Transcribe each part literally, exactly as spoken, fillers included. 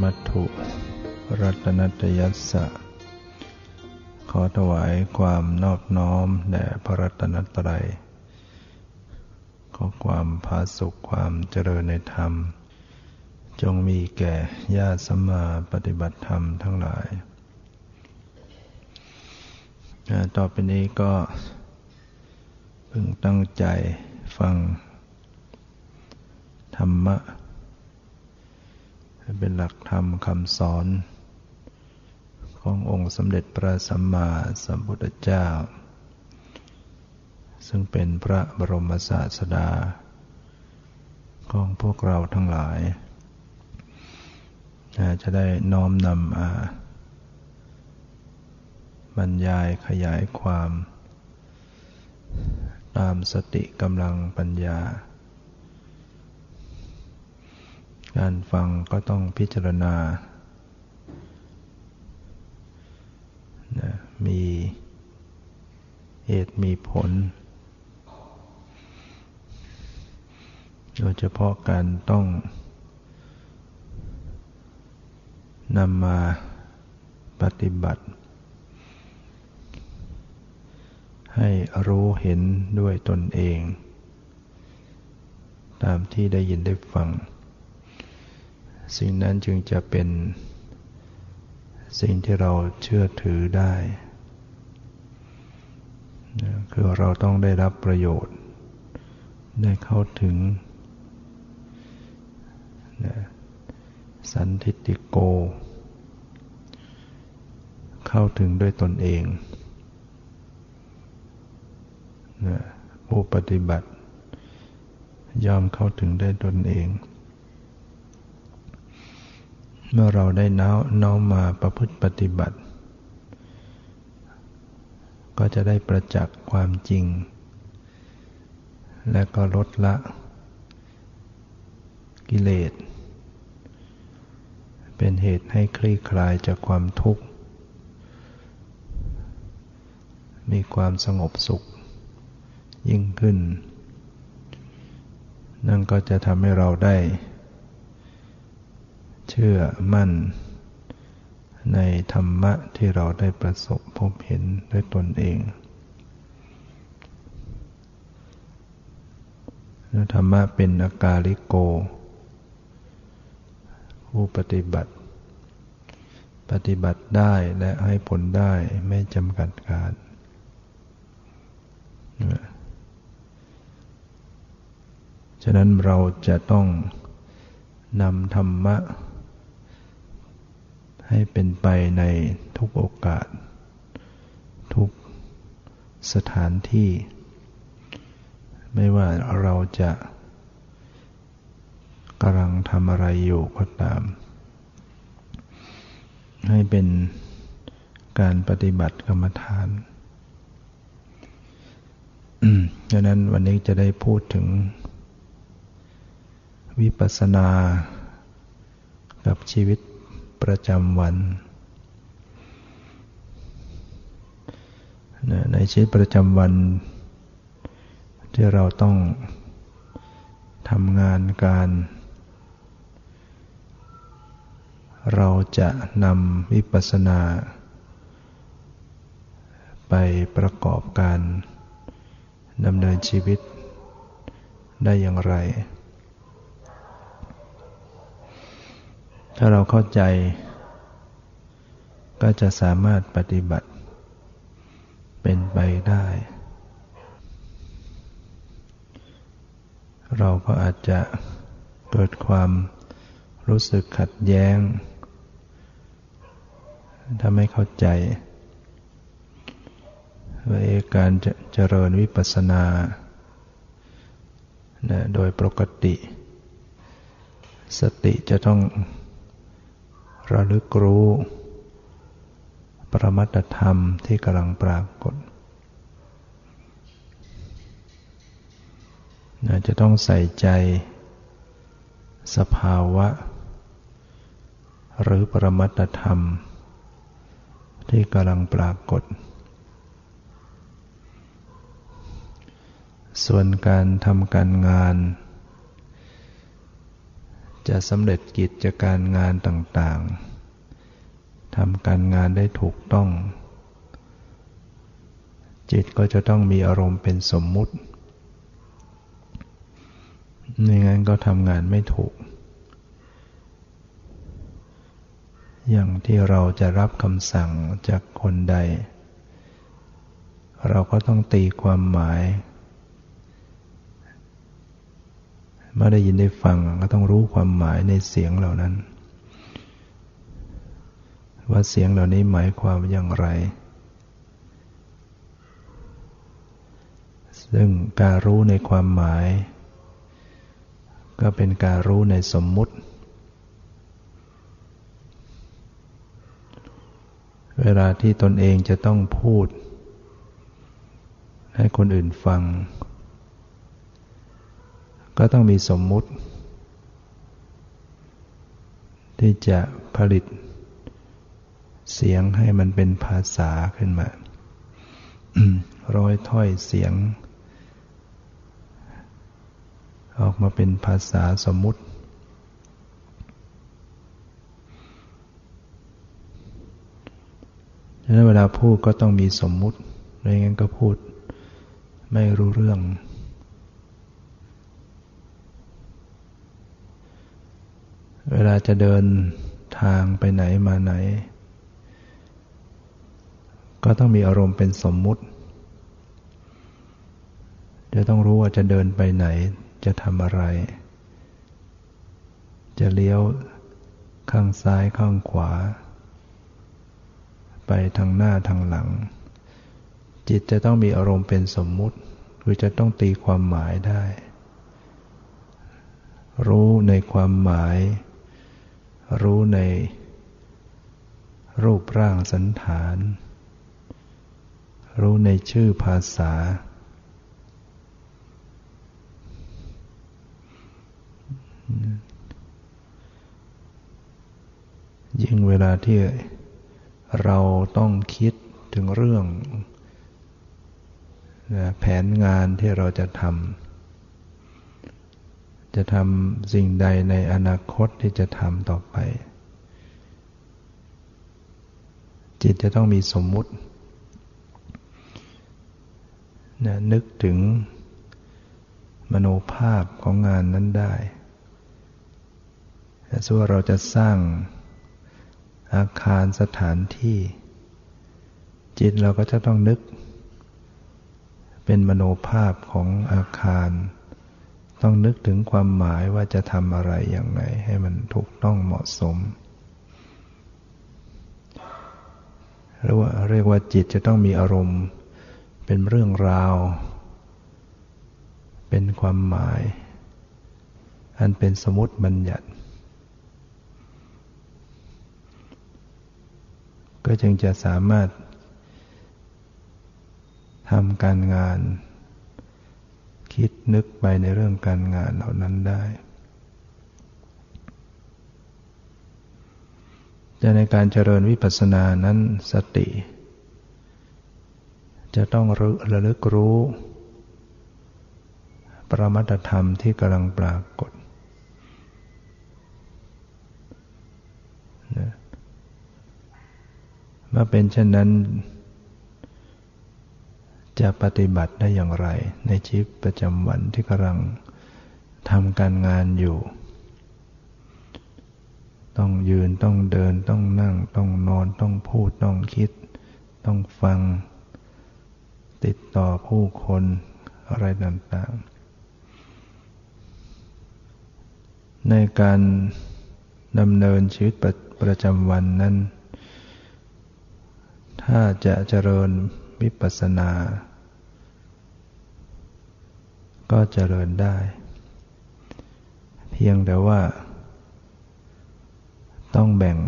มัตถุรัตนัตยัสสะขอถวายความนอบน้อมแด่พระรัตนตรัยขอความผาสุกความเจริญในธรรมจงมีแก่ญาติสัมมาปฏิบัติธรรมทั้งหลายต่อไปนี้ก็พึงตั้งใจฟังธรรมะเป็นหลักธรรมคำสอนขององค์สมเด็จพระสัมมาสัมพุทธเจ้าซึ่งเป็นพระบรมศาสดาของพวกเราทั้งหลายจะได้น้อมนำมาบรรยายขยายความตามสติกำลังปัญญาการฟังก็ต้องพิจารณานะมีเหตุมีผลโดยเฉพาะการต้องนำมาปฏิบัติให้รู้เห็นด้วยตนเองตามที่ได้ยินได้ฟังสิ่งนั้นจึงจะเป็นสิ่งที่เราเชื่อถือได้คือเราต้องได้รับประโยชน์ได้เข้าถึงสันทิฏฐิโกเข้าถึงด้วยตนเองผู้ปฏิบัติยอมเข้าถึงได้ตนเองเมื่อเราได้น้อมมาประพฤติปฏิบัติก็จะได้ประจักษ์ความจริงและก็ลดละกิเลสเป็นเหตุให้คลี่คลายจากความทุกข์มีความสงบสุขยิ่งขึ้นนั่นก็จะทำให้เราได้เชื่อมั่นในธรรมะที่เราได้ประสบพบเห็นด้วยตนเองและธรรมะเป็นอากาลิโกผู้ปฏิบัติปฏิบัติได้และให้ผลได้ไม่จำกัดการฉะนั้นเราจะต้องนำธรรมะให้เป็นไปในทุกโอกาสทุกสถานที่ไม่ว่าเราจะกำลังทำอะไรอยู่ก็ตามให้เป็นการปฏิบัติกรรมฐาน ดังนั้นวันนี้จะได้พูดถึงวิปัสสนากับชีวิตประจำวันในชีวิตประจำวันที่เราต้องทำงานการเราจะนำวิปัสสนาไปประกอบการดำเนินชีวิตได้อย่างไรถ้าเราเข้าใจก็จะสามารถปฏิบัติเป็นไปได้เราก็อาจจะเกิดความรู้สึกขัดแย้งถ้าไม่เข้าใจว่าการเจริญวิปัสสนาโดยปกติสติจะต้องระลึกรู้ปรมัตถธรรมที่กำลังปรากฏจะต้องใส่ใจสภาวะหรือปรมัตถธรรมที่กำลังปรากฏส่วนการทำการงาน จะสำเร็จกิจการงานต่างๆทำการงานได้ถูกต้องจิตก็จะต้องมีอารมณ์เป็นสมมุติไม่งั้นก็ทำงานไม่ถูกอย่างที่เราจะรับคำสั่งจากคนใดเราก็ต้องตีความหมายเมื่อได้ยินได้ฟังก็ต้องรู้ความหมายในเสียงเหล่านั้นว่าเสียงเหล่านี้หมายความอย่างไรซึ่งการรู้ในความหมายก็เป็นการรู้ในสมมุติเวลาที่ตนเองจะต้องพูดให้คนอื่นฟังก็ต้องมีสมมุติที่จะผลิตเสียงให้มันเป็นภาษาขึ้นมา ร้อยถ้อยเสียงออกมาเป็นภาษาสมมุติฉะนั้นเวลาพูดก็ต้องมีสมมุติไม่งั้นก็พูดไม่รู้เรื่องเวลาจะเดินทางไปไหนมาไหนก็ต้องมีอารมณ์เป็นสมมุติจะต้องรู้ว่าจะเดินไปไหนจะทำอะไรจะเลี้ยวข้างซ้ายข้างขวาไปทางหน้าทางหลังจิตจะต้องมีอารมณ์เป็นสมมุติคือจะต้องตีความหมายได้รู้ในความหมายรู้ในรูปร่างสันฐานรู้ในชื่อภาษายิ่งเวลาที่เราต้องคิดถึงเรื่องแผนงานที่เราจะทำจะทำสิ่งใดในอนาคตที่จะทำต่อไปจิตจะต้องมีสมมุตินึกถึงมโนภาพของงานนั้นได้ส่วนเราจะสร้างอาคารสถานที่จิตเราก็จะต้องนึกเป็นมโนภาพของอาคารต้องนึกถึงความหมายว่าจะทำอะไรอย่างไรให้มันถูกต้องเหมาะสมหรือว่าเรียกว่าจิตจะต้องมีอารมณ์เป็นเรื่องราวเป็นความหมายอันเป็นสมมุติบัญญัติก็จึงจะสามารถทำการงานคิดนึกไปในเรื่องการงานเหล่านั้นได้แต่ในการเจริญวิปัสสนานั้นสติจะต้องระลึกรู้ปรมัตถธรรมที่กำลังปรากฏเมื่อเป็นเช่นนั้นจะปฏิบัติได้อย่างไรในชีวิตประจำวันที่กำลังทำการงานอยู่ต้องยืนต้องเดินต้องนั่งต้องนอนต้องพูดต้องคิดต้องฟังติดต่อผู้คนอะไรต่างๆในการดำเนินชีวิตประจำวันนั้นถ้าจะเจริญวิปัสสนาก็เจริญได้เพียงแต่ว่าต้องแบ่ง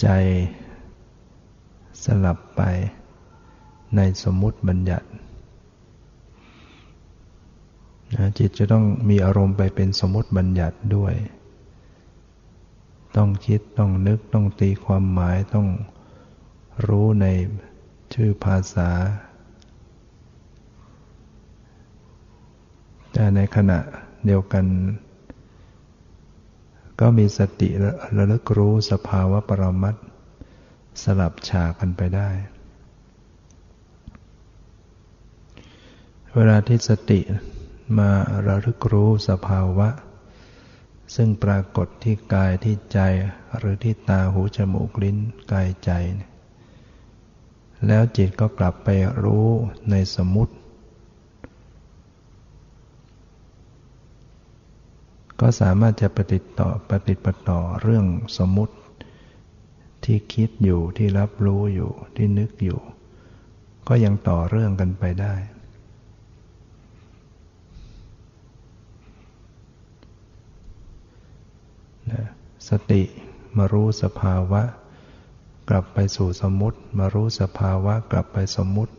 ใจสลับไปในสมมุติบัญญัติจิตจะต้องมีอารมณ์ไปเป็นสมมุติบัญญัติด้วยต้องคิดต้องนึกต้องตีความหมายต้องรู้ในชื่อภาษาแต่ในขณะเดียวกัน ก็มีสติระลึกรู้สภาวะปรมัตถ์สลับฉากกันไปได้เวลาที่สติมาระลึกรู้สภาวะซึ่งปรากฏที่กายที่ใจหรือที่ตาหูจมูกลิ้นกายใจแล้วจิตก็กลับไปรู้ในสมมุติก็สามารถจะปฏิต่อปฏิปต่อเรื่องสมมุติที่คิดอยู่ที่รับรู้อยู่ที่นึกอยู่ก็ยังต่อเรื่องกันไปได้นะสติมารู้สภาวะกลับไปสู่สมมุติมารู้สภาวะกลับไปสมมุติ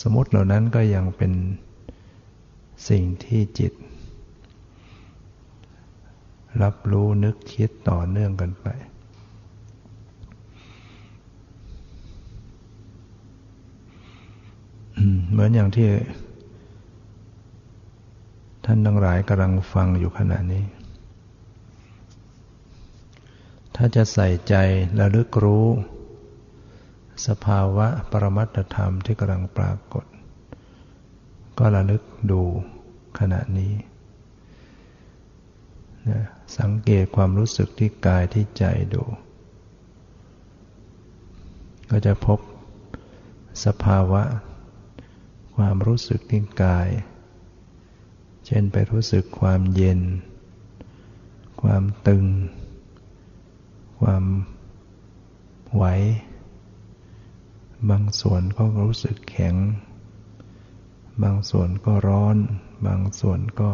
สมมุติเหล่านั้นก็ยังเป็นสิ่งที่จิตรับรู้นึกคิดต่อเนื่องกันไปเหมือนอย่างที่ท่านทั้งหลายกำลังฟังอยู่ขณะนี้ถ้าจะใส่ใจระลึกรู้สภาวะปรมัตถธรรมที่กำลังปรากฏก็ระลึกดูขณะนี้นะสังเกตความรู้สึกที่กายที่ใจดูก็จะพบสภาวะความรู้สึกที่กายเช่นไปรู้สึกความเย็นความตึงความไหวบางส่วนก็รู้สึกแข็งบางส่วนก็ร้อนบางส่วนก็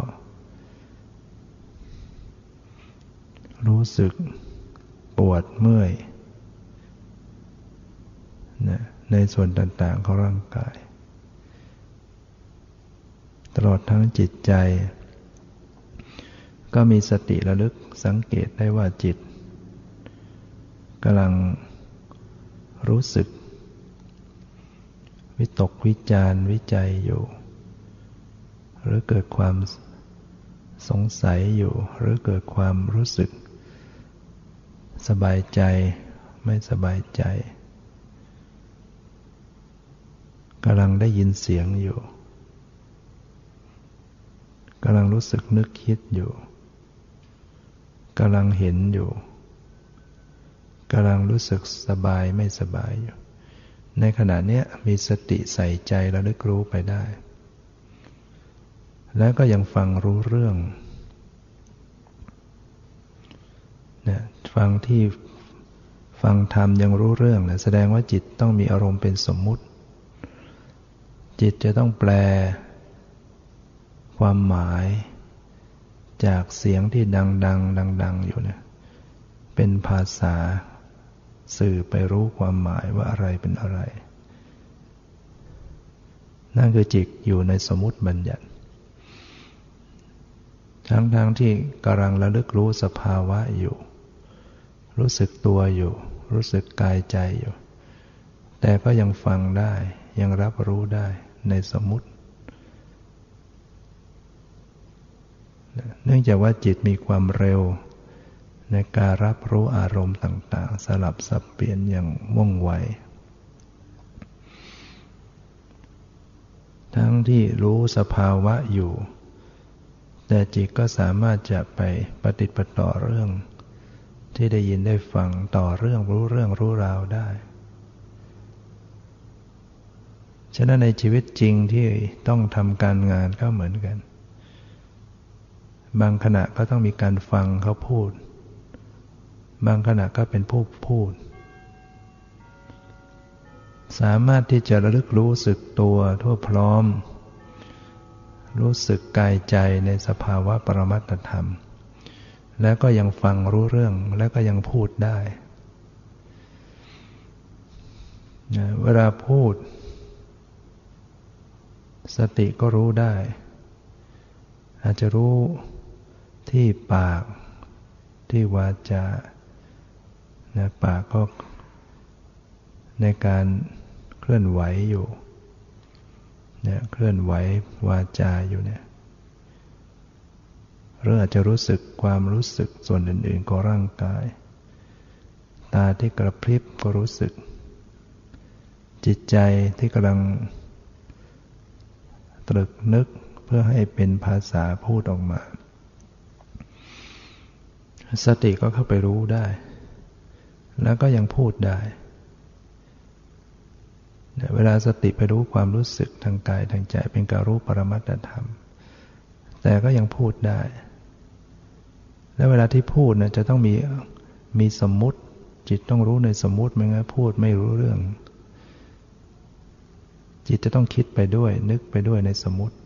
รู้สึกปวดเมื่อยนะในส่วนต่างๆของร่างกายตลอดทั้งจิตใจก็มีสติระลึกสังเกตได้ว่าจิตกำลังรู้สึกวิตกวิจารวิจัยอยู่หรือเกิดความสงสัยอยู่หรือเกิดความรู้สึกสบายใจไม่สบายใจกำลังได้ยินเสียงอยู่กำลังรู้สึกนึกคิดอยู่กำลังเห็นอยู่กำลังรู้สึกสบายไม่สบายอยู่ในขณะเนี้ยมีสติใส่ใจระลึกรู้ไปได้แล้วก็ยังฟังรู้เรื่องเนี่ยฟังที่ฟังธรรมยังรู้เรื่องนะแสดงว่าจิตต้องมีอารมณ์เป็นสมมุติจิตจะต้องแปลความหมายจากเสียงที่ดังๆดังๆอยู่เนี่ยเป็นภาษาสื่อไปรู้ความหมายว่าอะไรเป็นอะไรนั่นคือจิตอยู่ในสมมุติบัญญัติทั้งๆที่กำลังระลึกรู้สภาวะอยู่รู้สึกตัวอยู่รู้สึกกายใจอยู่แต่ก็ยังฟังได้ยังรับรู้ได้ในสมมุติเนื่องจากว่าจิตมีความเร็วในการรับรู้อารมณ์ต่างๆสลับสับเปลี่ยนอย่างว่องไวทั้งที่รู้สภาวะอยู่แต่จิตก็สามารถจะไปปฏิปต่อเรื่องที่ได้ยินได้ฟังต่อเรื่องรู้เรื่องรู้ราวได้ฉะนั้นในชีวิตจริงที่ต้องทำการงานก็เหมือนกันบางขณะก็ต้องมีการฟังเขาพูดบางขณะก็เป็นผู้พูดสามารถที่จะระลึกรู้สึกตัวทั่วพร้อมรู้สึกกายใจในสภาวะปรมัตถธรรมแล้วก็ยังฟังรู้เรื่องแล้วก็ยังพูดได้นะเวลาพูดสติก็รู้ได้อาจจะรู้ที่ปากที่วาจานะปากก็ในการเคลื่อนไหวอยู่นะเคลื่อนไหววาจาอยู่เนี่ย หรืออาจจะรู้สึกความรู้สึกส่วนอื่นๆของร่างกายตาที่กระพริบก็รู้สึกจิตใจที่กำลังตรึกนึกเพื่อให้เป็นภาษาพูดออกมาสติก็เข้าไปรู้ได้แล้วก็ยังพูดได้เวลาสติไปรู้ความรู้สึกทางกายทางใจเป็นการรู้ปรมัตถธรรมแต่ก็ยังพูดได้และเวลาที่พูดนะจะต้องมีมีสมมุติจิตต้องรู้ในสมมุติไม่งั้นพูดไม่รู้เรื่องจิตจะต้องคิดไปด้วยนึกไปด้วยในสมมุติ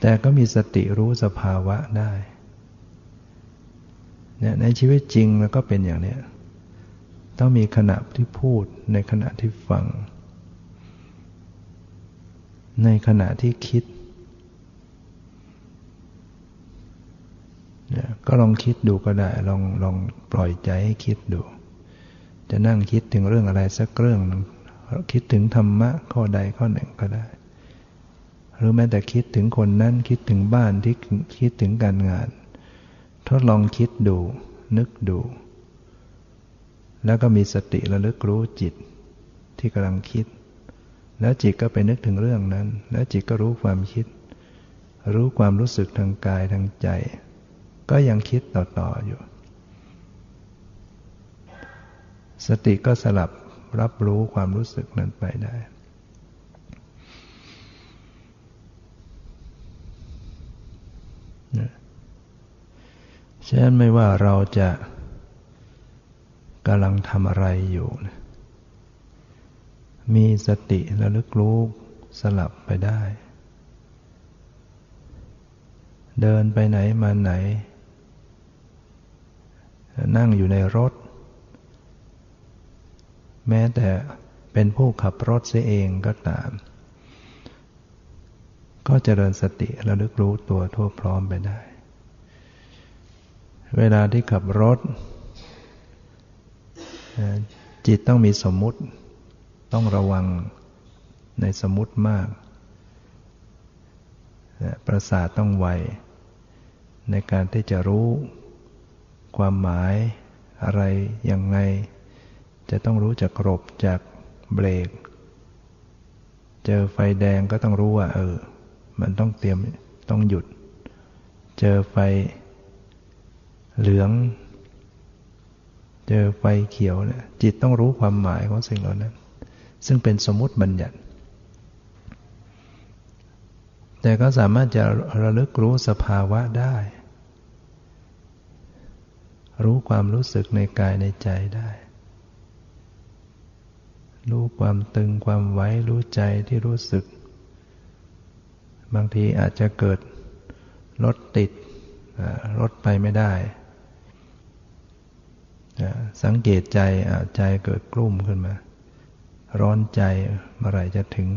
แต่ก็มีสติรู้สภาวะได้เนี่ยในชีวิตจริงแล้วก็เป็นอย่างเนี้ยต้องมีขณะที่พูดในขณะที่ฟังในขณะที่คิดก็ลองคิดดูก็ได้ลองลองปล่อยใจให้คิดดูจะนั่งคิดถึงเรื่องอะไรสักเรื่องคิดถึงธรรมะข้อใดข้อหนึ่งก็ได้หรือแม้แต่คิดถึงคนนั้นคิดถึงบ้านที่คิดถึงการงานทดลองคิดดูนึกดูแล้วก็มีสติระลึกรู้จิตที่กำลังคิดแล้วจิตก็ไปนึกถึงเรื่องนั้นแล้วจิตก็รู้ความคิดรู้ความรู้สึกทางกายทางใจก็ยังคิดต่อๆอยู่สติก็สลับรับรู้ความรู้สึกนั้นไปได้ฉะนั้นไม่ว่าเราจะกำลังทำอะไรอยู่มีสติระลึกรู้สลับไปได้เดินไปไหนมาไหนนั่งอยู่ในรถแม้แต่เป็นผู้ขับรถเสียเองก็ตามก็เจริญสติระลึกรู้ตัวทั่วพร้อมไปได้เวลาที่ขับรถจิตต้องมีสมมุติต้องระวังในสมมุติมากประสาทต้องไวในการที่จะรู้ความหมายอะไรยังไงจะต้องรู้จากหลบจากเบรกเจอไฟแดงก็ต้องรู้ว่าเออมันต้องเตรียมต้องหยุดเจอไฟเหลืองเจอไฟเขียวเนี่ยจิตต้องรู้ความหมายของสิ่งเหล่านั้นซึ่งเป็นสมมุติบัญญัติแต่ก็สามารถจะระลึกรู้สภาวะได้รู้ความรู้สึกในกายในใจได้รู้ความตึงความไว้รู้ใจที่รู้สึกบางทีอาจจะเกิดรถติดรถไปไม่ได้สังเกตใจใจเกิดกลุ้มขึ้นมาร้อนใจเมื่อไหร่จะถึง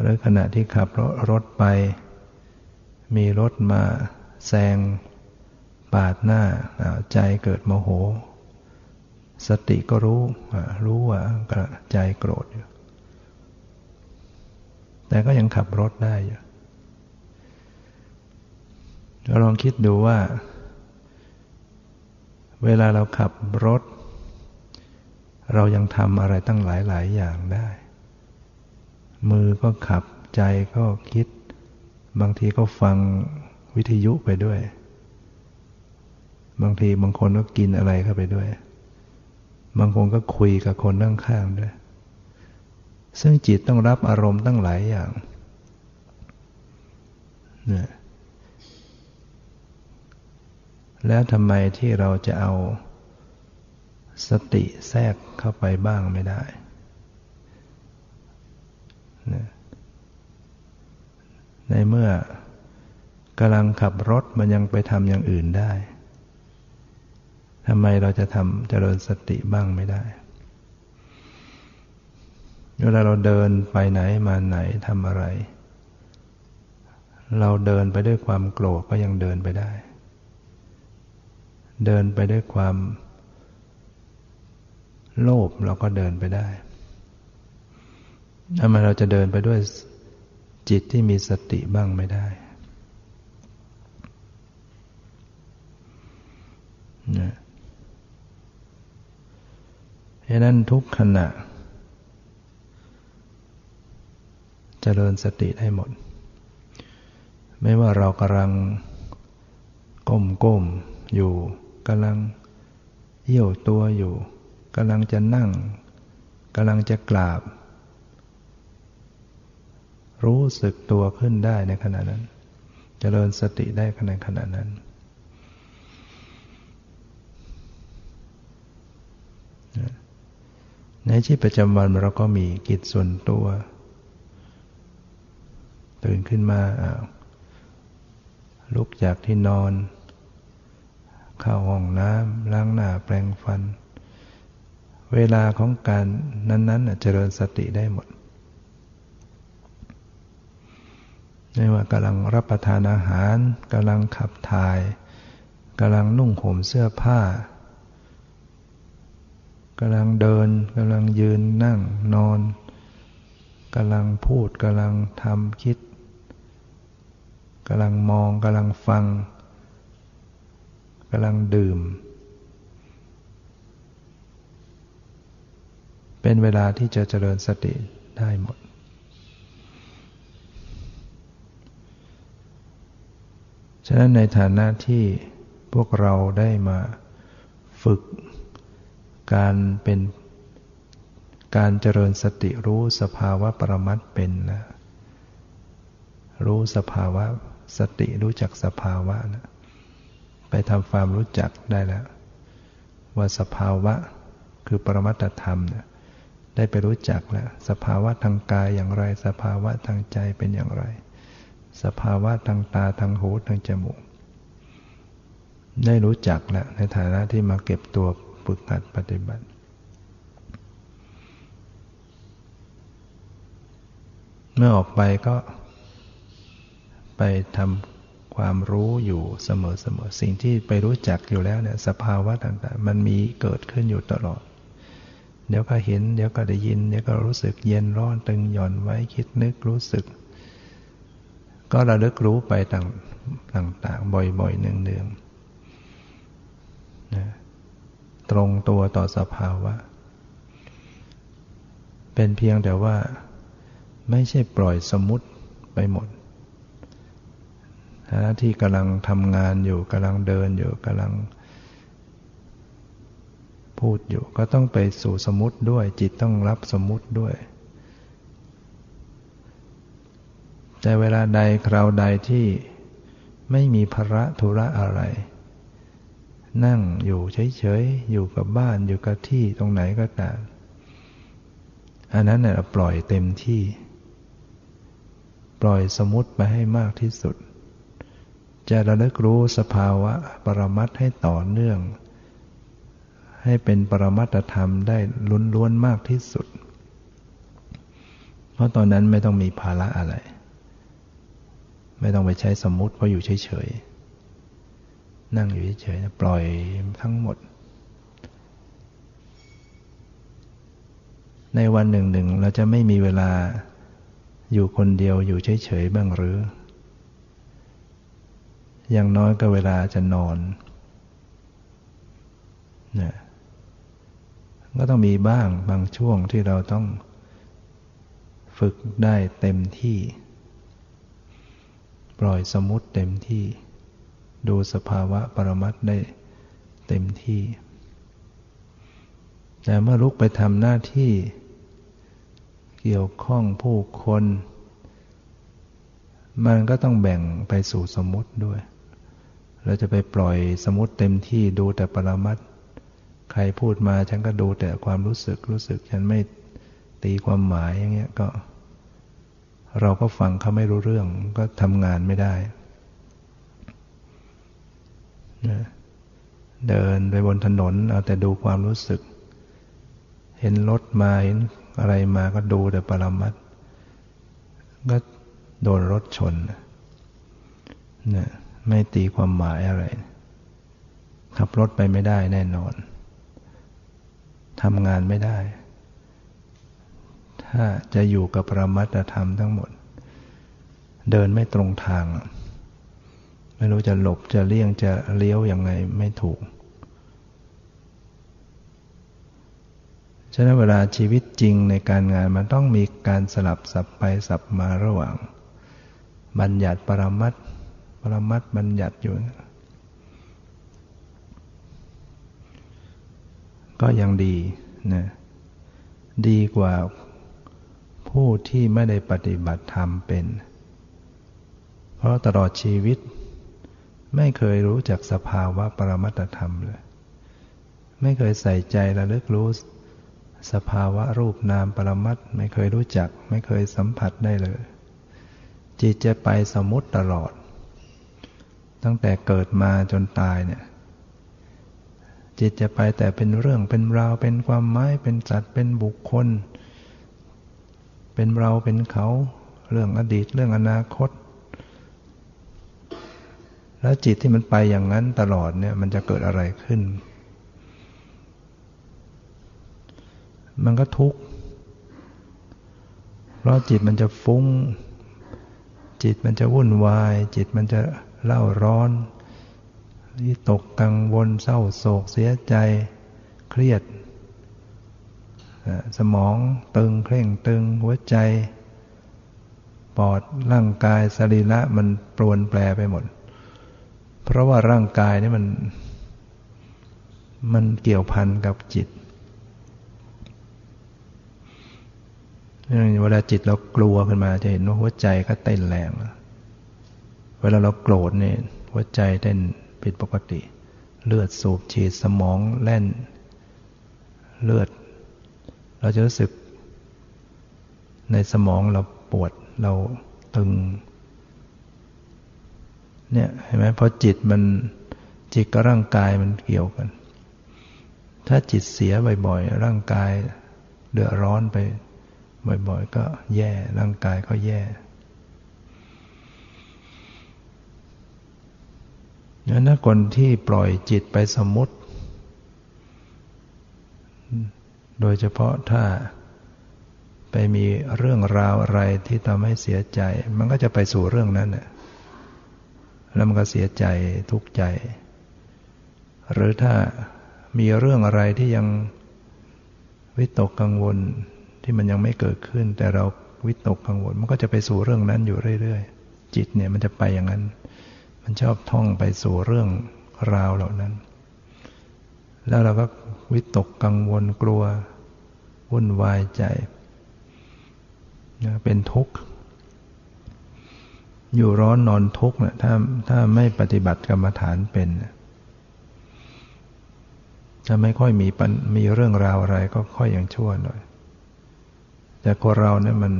หรือขณะที่ขับรถไปมีรถมาแซงปาดหน้าใจเกิดโมโหสติก็รู้รู้ว่าใจโกรธอยู่แต่ก็ยังขับรถได้อยู่เราลองคิดดูว่าเวลาเราขับรถเรายังทำอะไรตั้งหลายหลายอย่างได้มือก็ขับใจก็คิดบางทีก็ฟังวิทยุไปด้วยบางทีบางคนก็กินอะไรเข้าไปด้วยบางคนก็คุยกับคนข้างๆด้วยซึ่งจิตต้องรับอารมณ์ตั้งหลายอย่างเนี่ยแล้วทำไมที่เราจะเอาสติแทรกเข้าไปบ้างไม่ได้ในเมื่อกำลังขับรถมันยังไปทำอย่างอื่นได้ทำไมเราจะทำเจริญสติบ้างไม่ได้เวลาเราเดินไปไหนมาไหนทำอะไรเราเดินไปด้วยความโกรธก็ยังเดินไปได้เดินไปด้วยความโลภเราก็เดินไปได้ทำไมเราจะเดินไปด้วย จิตที่มีสติบ้างไม่ได้นะเพราะนั้นทุกขณะเจริญสติได้หมดไม่ว่าเรากำลังก้มก้มอยู่กำลังเอี้ยวตัวอยู่กำลังจะนั่งกำลังจะกราบรู้สึกตัวขึ้นได้ในขณะนั้นเจริญสติได้ในขณะนั้นในชีวิตประจำวันเราก็มีกิจส่วนตัวตื่นขึ้นมาอ้าวลุกจากที่นอนเข้าห้องน้ำล้างหน้าแปรงฟันเวลาของการนั้นๆเจริญสติได้หมดไม่ว่ากำลังรับประทานอาหารกำลังขับถ่ายกำลังนุ่งห่มเสื้อผ้ากำลังเดินกำลังยืนนั่งนอนกำลังพูดกำลังทำคิดกำลังมองกำลังฟังกำลังดื่มเป็นเวลาที่จะเจริญสติได้หมดฉะนั้นในฐานะที่พวกเราได้มาฝึกการเป็นการเจริญสติรู้สภาวะปรมัตถ์เป็นนะรู้สภาวะสติรู้จักสภาวะนะไปทำความรู้จักได้แล้วว่าสภาวะคือปรมัตถธรรมนะได้ไปรู้จักแล้วสภาวะทางกายอย่างไรสภาวะทางใจเป็นอย่างไรสภาวะทางตาทางหูทางจมูกได้รู้จักแล้วในฐานะที่มาเก็บตัวฝึกหัดปฏิบัติเมื่อออกไปก็ไปทำความรู้อยู่เสมอๆสิ่งที่ไปรู้จักอยู่แล้วเนี่ยสภาวะต่างๆมันมีเกิดขึ้นอยู่ตลอดเดี๋ยวก็เห็นเดี๋ยวก็ได้ยินเดี๋ยวก็รู้สึกเย็นร้อนตึงหย่อนไว้คิดนึกรู้สึกก็ระลึกรู้ไปต่างๆบ่อยๆเนืองๆนะตรงตัวต่อสภาวะเป็นเพียงแต่ว่าไม่ใช่ปล่อยสมมุติไปหมดขณะที่กำลังทำงานอยู่กำลังเดินอยู่กำลังพูดอยู่ก็ต้องไปสู่สมมุติด้วยจิตต้องรับสมมุติด้วยแต่เวลาใดคราวใดที่ไม่มีภาระธุระอะไรนั่งอยู่เฉยๆอยู่กับบ้านอยู่กับที่ตรงไหนก็ตามอันนั้นเนี่ยปล่อยเต็มที่ปล่อยสมมุติไปให้มากที่สุดจะระลึกรู้สภาวะปรมัตถ์ให้ต่อเนื่องให้เป็นปรมัตถธรรมได้ล้วนๆมากที่สุดเพราะตอนนั้นไม่ต้องมีภาระอะไรไม่ต้องไปใช้สมมุติเพราะอยู่เฉยๆนั่งอยู่เฉยๆปล่อยทั้งหมดในวันหนึ่งๆเราจะไม่มีเวลาอยู่คนเดียวอยู่เฉยๆบ้างหรืออย่างน้อยก็เวลาจะนอนนะก็ต้องมีบ้างบางช่วงที่เราต้องฝึกได้เต็มที่ปล่อยสมมุติเต็มที่ดูสภาวะปรมัตถ์ได้เต็มที่แต่เมื่อลุกไปทำหน้าที่เกี่ยวข้องผู้คนมันก็ต้องแบ่งไปสู่สมมุติด้วยเราจะไปปล่อยสมมุติเต็มที่ดูแต่ปรมัตถ์ใครพูดมาฉันก็ดูแต่ความรู้สึกรู้สึกฉันไม่ตีความหมายอย่างเงี้ยก็เราก็ฟังเขาไม่รู้เรื่องก็ทำงานไม่ได้นะเดินไปบนถนนเอาแต่ดูความรู้สึกเห็นรถมาเห็นอะไรมาก็ดูแต่ปรมัตถ์ก็โดนรถชนนะไม่ตีความหมายอะไรขับรถไปไม่ได้แน่นอนทำงานไม่ได้ถ้าจะอยู่กับปรมัตถธรรมทั้งหมด เดินไม่ตรงทางไม่รู้จะหลบจะเลี่ยงจะเลี้ยวยังไงไม่ถูกฉะนั้นเวลาชีวิตจริงในการงานมันต้องมีการสลับสับไปสับมาระหว่างบัญญัติปรมัตถ์ปรมัตถ์บัญญัติอยู่ก็ยังดีนะดีกว่าผู้ที่ไม่ได้ปฏิบัติธรรมเป็นเพราะตลอดชีวิตไม่เคยรู้จักสภาวะปรมัตถธรรมเลยไม่เคยใส่ใจระลึกรู้สภาวะรูปนามปรมัตถ์ไม่เคยรู้จักไม่เคยสัมผัสได้เลยจิตจะไปสมมุติตลอดตั้งแต่เกิดมาจนตายเนี่ยจิตจะไปแต่เป็นเรื่องเป็นราวเป็นความหมายเป็นสัตว์เป็นบุคคลเป็นเราเป็นเขาเรื่องอดีตเรื่องอนาคตแล้วจิตที่มันไปอย่างนั้นตลอดเนี่ยมันจะเกิดอะไรขึ้นมันก็ทุกข์เพราะจิตมันจะฟุ้งจิตมันจะวุ่นวายจิตมันจะเล่าร้อนวิตกกังวลเศร้าโศกเสียใจเครียดสมองตึงเคร่งตึงหัวใจปอดร่างกายสรีระมันปรวนแปรไปหมดเพราะว่าร่างกายนี่มันมันเกี่ยวพันกับจิตเวลาจิตเรากลัวขึ้นมาจะเห็นว่าหัวใจก็เต้นแรงเวลาเราโกรธเนี่ยหัวใจเต้นผิดปกติเลือดสูบฉีดสมองแล่นเลือดเราจะรู้สึกในสมองเราปวดเราตึงเนี่ยเห็นไหมพอจิตมันจิตกับร่างกายมันเกี่ยวกันถ้าจิตเสียบ่อยๆร่างกายเดือดร้อนไปบ่อยๆก็แย่ร่างกายก็แย่นั้นถ้าคนที่ปล่อยจิตไปสมมุติโดยเฉพาะถ้าไปมีเรื่องราวอะไรที่ทำให้เสียใจมันก็จะไปสู่เรื่องนั้นน่ะแล้วมันก็เสียใจทุกข์ใจหรือถ้ามีเรื่องอะไรที่ยังวิตกกังวลที่มันยังไม่เกิดขึ้นแต่เราวิตกกังวลมันก็จะไปสู่เรื่องนั้นอยู่เรื่อยๆจิตเนี่ยมันจะไปอย่างนั้นมันชอบท่องไปสู่เรื่องราวเหล่านั้นแล้วเราก็วิตกกังวลกลัววุ่นวายใจเป็นทุกข์อยู่ร้อนนอนทุกข์นะถ้าถ้าไม่ปฏิบัติกรรมฐานเป็นจะไม่ค่อยมีมีเรื่องราวอะไรก็ค่อยยังชั่วหน่อยแต่คนเราเนี่ยมัน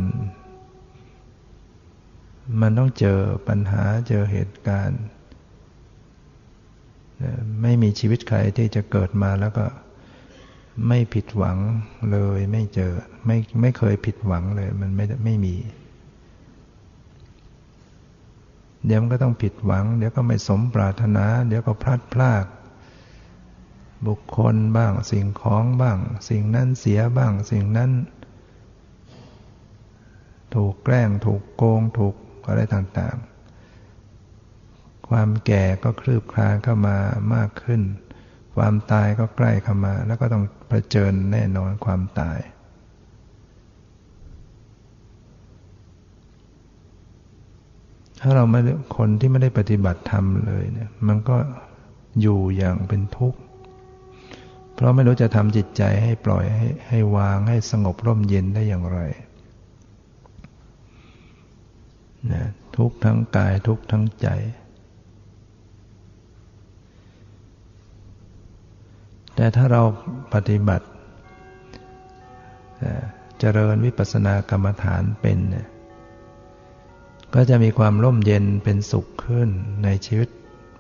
มันต้องเจอปัญหาเจอเหตุการณ์ไม่มีชีวิตใครที่จะเกิดมาแล้วก็ไม่ผิดหวังเลยไม่เจอไม่ไม่เคยผิดหวังเลยมันไม่ไม่มีเดี๋ยวมันก็ต้องผิดหวังเดี๋ยวก็ไม่สมปรารถนาเดี๋ยวก็พลาดพลาดบุคคลบ้างสิ่งของบ้างสิ่งนั้นเสียบ้างสิ่งนั้นถูกแกล้งถูกโกงถูกอะไรต่างๆความแก่ก็คลืบคลานเข้ามามากขึ้นความตายก็ใกล้เข้ามาแล้วก็ต้องเผชิญแน่นอนความตายถ้าเราไม่คนที่ไม่ได้ปฏิบัติธรรมเลยเนี่ยมันก็อยู่อย่างเป็นทุกข์เพราะไม่รู้จะทำจิตใจให้ปล่อยให้ให้วางให้สงบร่มเย็นได้อย่างไรนะทุกข์ทั้งกายทุกข์ทั้งใจแต่ถ้าเราปฏิบัติเจริญวิปัสสนากรรมฐานเป็นเนี่ยก็จะมีความร่มเย็นเป็นสุขขึ้นในชีวิต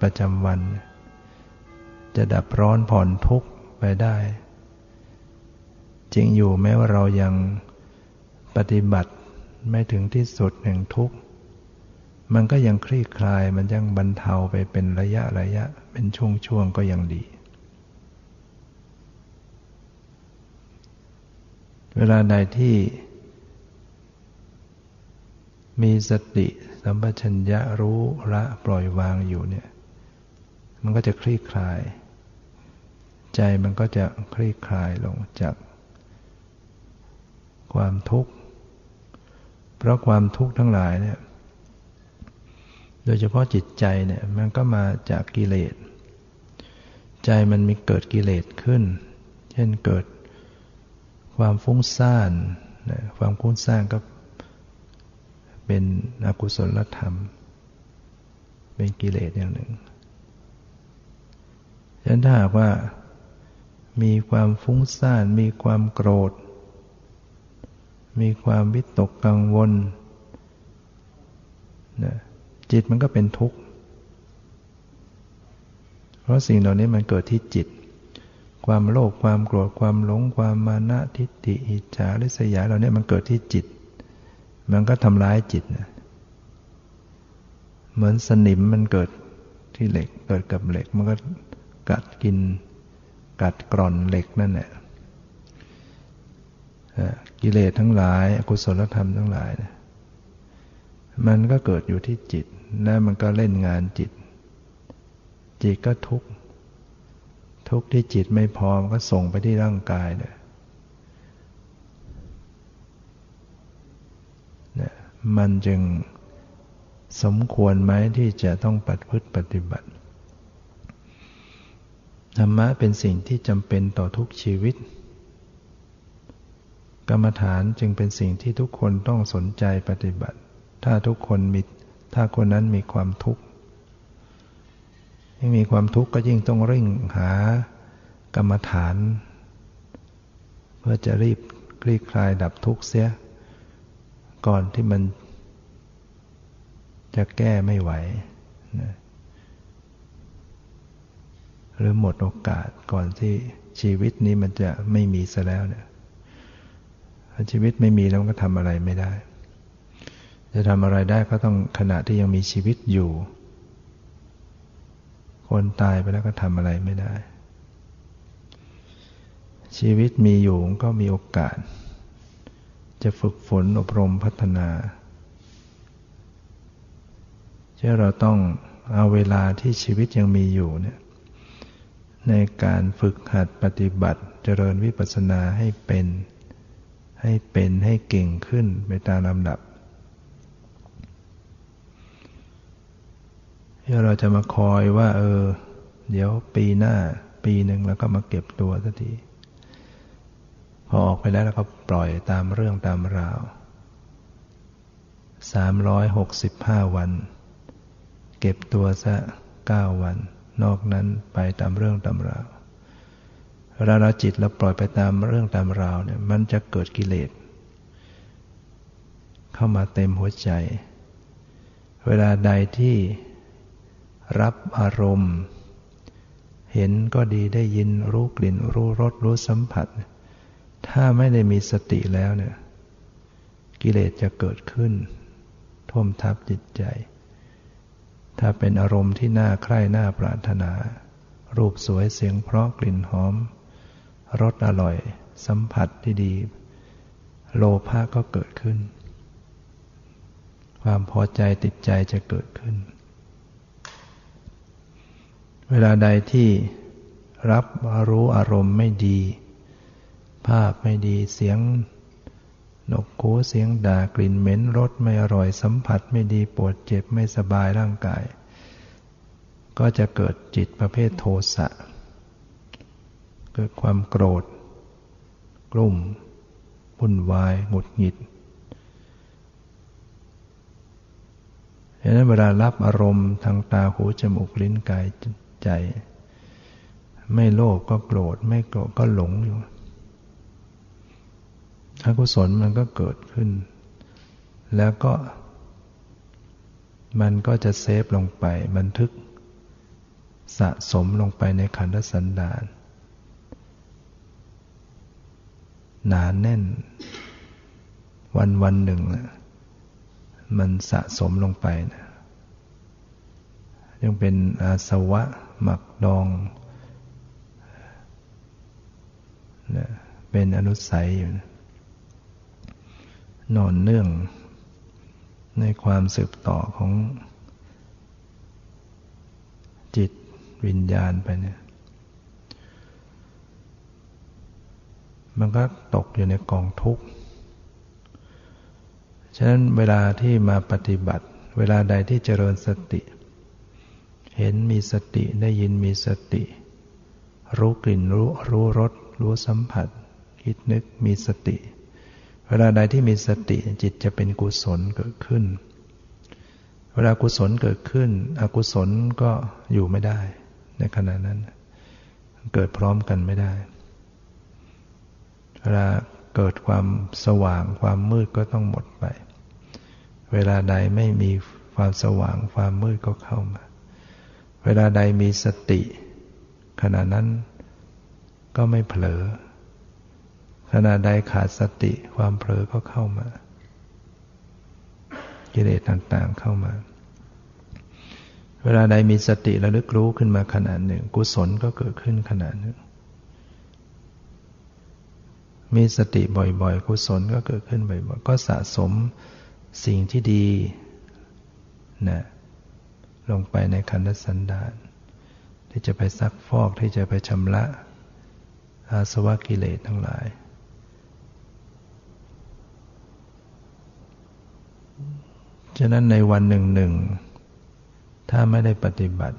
ประจำวันจะดับร้อนผ่อนทุกข์ไปได้จริงอยู่แม้ว่าเรายังปฏิบัติไม่ถึงที่สุดแห่งทุกข์มันก็ยังคลี่คลายมันยังบรรเทาไปเป็นระยะระยะเป็นช่วงๆก็ยังดีเวลาใดที่ มีสติสัมปชัญญะรู้ละปล่อยวางอยู่เนี่ยมันก็จะคลี่คลายใจมันก็จะคลี่คลายลงจากความทุกข์เพราะความทุกข์ทั้งหลายเนี่ยโดยเฉพาะจิตใจเนี่ยมันก็มาจากกิเลสใจมันมีเกิดกิเลสขึ้นเช่นเกิดความฟุ้งซ่านนะความฟุ้งซ่านก็เป็นอกุศลธรรมเป็นกิเลสอย่างหนึ่งฉะนั้นถ้าหากว่ามีความฟุ้งซ่านมีความโกรธมีความวิตกกังวลนะจิตมันก็เป็นทุกข์เพราะสิ่งเหล่านี้มันเกิดที่จิตความโลภความโกรธความหลงความมานะทิฏฐิอิจฉาริษยาเหล่านี้มันเกิดที่จิตมันก็ทำร้ายจิตนะเหมือนสนิมมันเกิดที่เหล็กเกิดกับเหล็กมันก็กัดกินกัดกร่อนเหล็กนั่นแหละกิเลสทั้งหลายอกุศลธรรมทั้งหลายนะมันก็เกิดอยู่ที่จิตแล้วมันก็เล่นงานจิตจิตก็ทุกข์ทุกข์ที่จิตไม่พอมันก็ส่งไปที่ร่างกายเนี่ยมันจึงสมควรไหมที่จะต้องประพฤติปฏิบัติธรรมะเป็นสิ่งที่จำเป็นต่อทุกชีวิตกรรมฐานจึงเป็นสิ่งที่ทุกคนต้องสนใจปฏิบัติถ้าทุกคนมีถ้าคนนั้นมีความทุกข์ยิ่งมีความทุกข์ก็ยิ่งต้องเร่งหากรรมฐานเพื่อจะรีบคลี่คลายดับทุกข์เสียก่อนที่มันจะแก้ไม่ไหวนะหรือหมดโอกาสก่อนที่ชีวิตนี้มันจะไม่มีซะแล้วเนี่ยชีวิตไม่มีแล้วก็ทำอะไรไม่ได้จะทำอะไรได้ก็ต้องขณะที่ยังมีชีวิตอยู่คนตายไปแล้วก็ทำอะไรไม่ได้ชีวิตมีอยู่ก็มีโอกาสจะฝึกฝนอบรมพัฒนาเช่นเราต้องเอาเวลาที่ชีวิตยังมีอยู่เนี่ยในการฝึกหัดปฏิบัติเจริญวิปัสสนาให้เป็นให้เป็นให้เก่งขึ้นไปตามลำดับที่เราจะมาคอยว่าเออเดี๋ยวปีหน้าปีหนึ่งแล้วก็มาเก็บตัวสักทีพอออกไปแล้วแล้วก็ปล่อยตามเรื่องตามราวสามร้อยหกสิบห้าวันเก็บตัวซะเก้าวันนอกนั้นไปตามเรื่องตามราวเวลาเราจิตเราปล่อยไปตามเรื่องตามราวเนี่ยมันจะเกิดกิเลสเข้ามาเต็มหัวใจเวลาใดที่รับอารมณ์เห็นก็ดีได้ยินรู้กลิ่นรู้รสรู้สัมผัสถ้าไม่ได้มีสติแล้วเนี่ยกิเลสจะเกิดขึ้นท่วมทับจิตใจถ้าเป็นอารมณ์ที่น่าใคร่น่าปรารถนารูปสวยเสียงเพราะกลิ่นหอมรสอร่อยสัมผัสที่ดีโลภะก็เกิดขึ้นความพอใจติดใจจะเกิดขึ้นเวลาใดที่รับรู้อารมณ์ไม่ดีภาพไม่ดีเสียงนกโขเสียงด่ากลิ่นเหม็นรสไม่อร่อยสัมผัสไม่ดีปวดเจ็บไม่สบายร่างกายก็จะเกิดจิตประเภทโทสะเกิดความโกรธกลุ่มวุ่นวายหงุดหงิดดังนั้นเวลารับอารมณ์ทางตาหูจมูกลิ้นกายใจไม่โลภก็โกรธไม่โกรธก็หลงอยู่อกุศลมันก็เกิดขึ้นแล้วก็มันก็จะเซฟลงไปบันทึกสะสมลงไปในขันธสันดานหนาแน่นวันวันหนึ่งมันสะสมลงไปนะยังเป็นอาสวะหมักดองนะเป็นอนุสัยอยู่นะนอนเนื่อง ในความสืบต่อของจิตวิญญาณไปเนี่ยมันก็ตกอยู่ในกองทุกข์ฉะนั้นเวลาที่มาปฏิบัติเวลาใดที่เจริญสติเห็นมีสติได้ยินมีสติรู้กลิ่นรู้รู้รสรู้สัมผัสคิดนึกมีสติเวลาใดที่มีสติจิตจะเป็นกุศลเกิดขึ้นเวลากุศลเกิดขึ้นอกุศลก็อยู่ไม่ได้ในขณะนั้นเกิดพร้อมกันไม่ได้เวลาเกิดความสว่างความมืดก็ต้องหมดไปเวลาใดไม่มีความสว่างความมืดก็เข้ามาเวลาใดมีสติขณะนั้นก็ไม่เผลอขณะใดขาดสติความเผลอก็เข้ามากิเลสต่างๆเข้ามาเวลาใดมีสติระลึกรู้ขึ้นมาขณะหนึ่งกุศลก็เกิดขึ้นขณะหนึ่งมีสติบ่อยๆกุศลก็เกิดขึ้นบ่อยๆก็สะสมสิ่งที่ดีนะลงไปในขันธสันดานที่จะไปซักฟอกที่จะไปชำระอาสวะกิเลสทั้งหลายฉะนั้นในวันหนึ่งหนึ่งถ้าไม่ได้ปฏิบัติ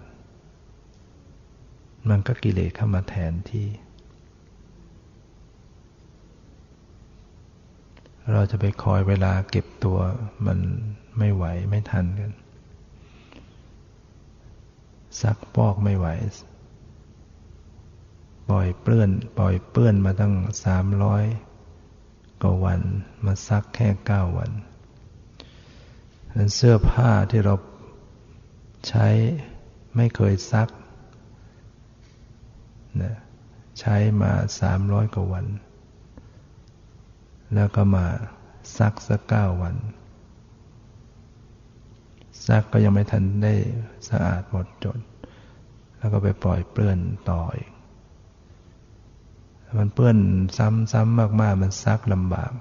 มันก็กิเลสเข้ามาแทนที่เราจะไปคอยเวลาเก็บตัวมันไม่ไหวไม่ทันกันซักฟอกไม่ไหวปล่อยเปื้อนปล่อยเปื้อนมาตั้งสามร้อยกว่าวันมาซักแค่เก้าวันเสื้อผ้าที่เราใช้ไม่เคยซักนะใช้มาสามร้อยกว่าวันแล้วก็มาซักสักเก้าวันซักก็ยังไม่ทันได้สะอาดหมดจดแล้วก็ไปปล่อยเปื้อนต่ออีกมันเปื้อนซ้ำๆมากๆมันซักลำบาก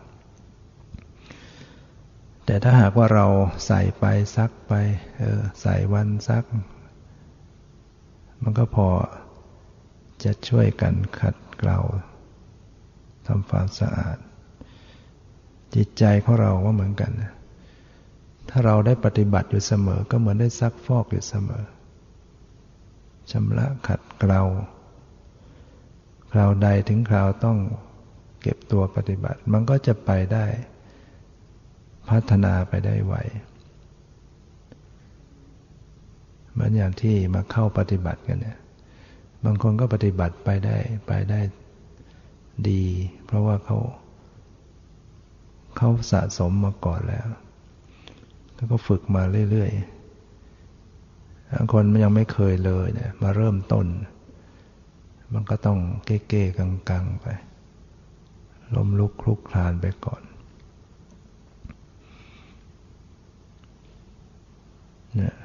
แต่ถ้าหากว่าเราใส่ไปซักไปเออใส่วันซักมันก็พอจะช่วยกันขัดเกลาทำความสะอาดจิตใจของเราก็เหมือนกันถ้าเราได้ปฏิบัติอยู่เสมอก็เหมือนได้ซักฟอกอยู่เสมอชำระขัดเกลาคราวใดถึงคราวต้องเก็บตัวปฏิบัติมันก็จะไปได้พัฒนาไปได้ไวเหมือนอย่างที่มาเข้าปฏิบัติกันเนี่ยบางคนก็ปฏิบัติไปได้ไปได้ดีเพราะว่าเขาเขาสะสมมาก่อนแล้วแล้วก็ฝึกมาเรื่อยๆบางคนมันยังไม่เคยเลยเนี่ยมาเริ่มต้นมันก็ต้องเก้ๆกังๆไปล้มลุกคลุกคลานไปก่อนเนี่ย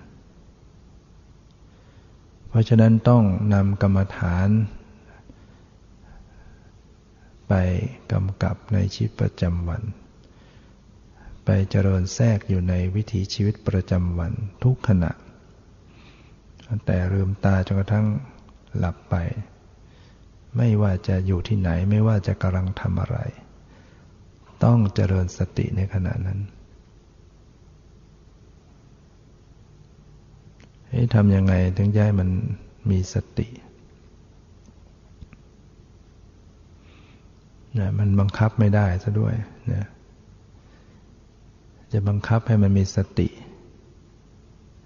เพราะฉะนั้นต้องนำกรรมฐานไปกำกับในชีวิตประจำวันไปเจริญแทรกอยู่ในวิถีชีวิตประจำวันทุกขณะตั้งแต่ลืมตาจนกระทั่งหลับไปไม่ว่าจะอยู่ที่ไหนไม่ว่าจะกำลังทำอะไรต้องเจริญสติในขณะนั้นให้ทำยังไงถึงจะให้มันมีสตินะมันบังคับไม่ได้ซะด้วยนะจะบังคับให้มันมีสติ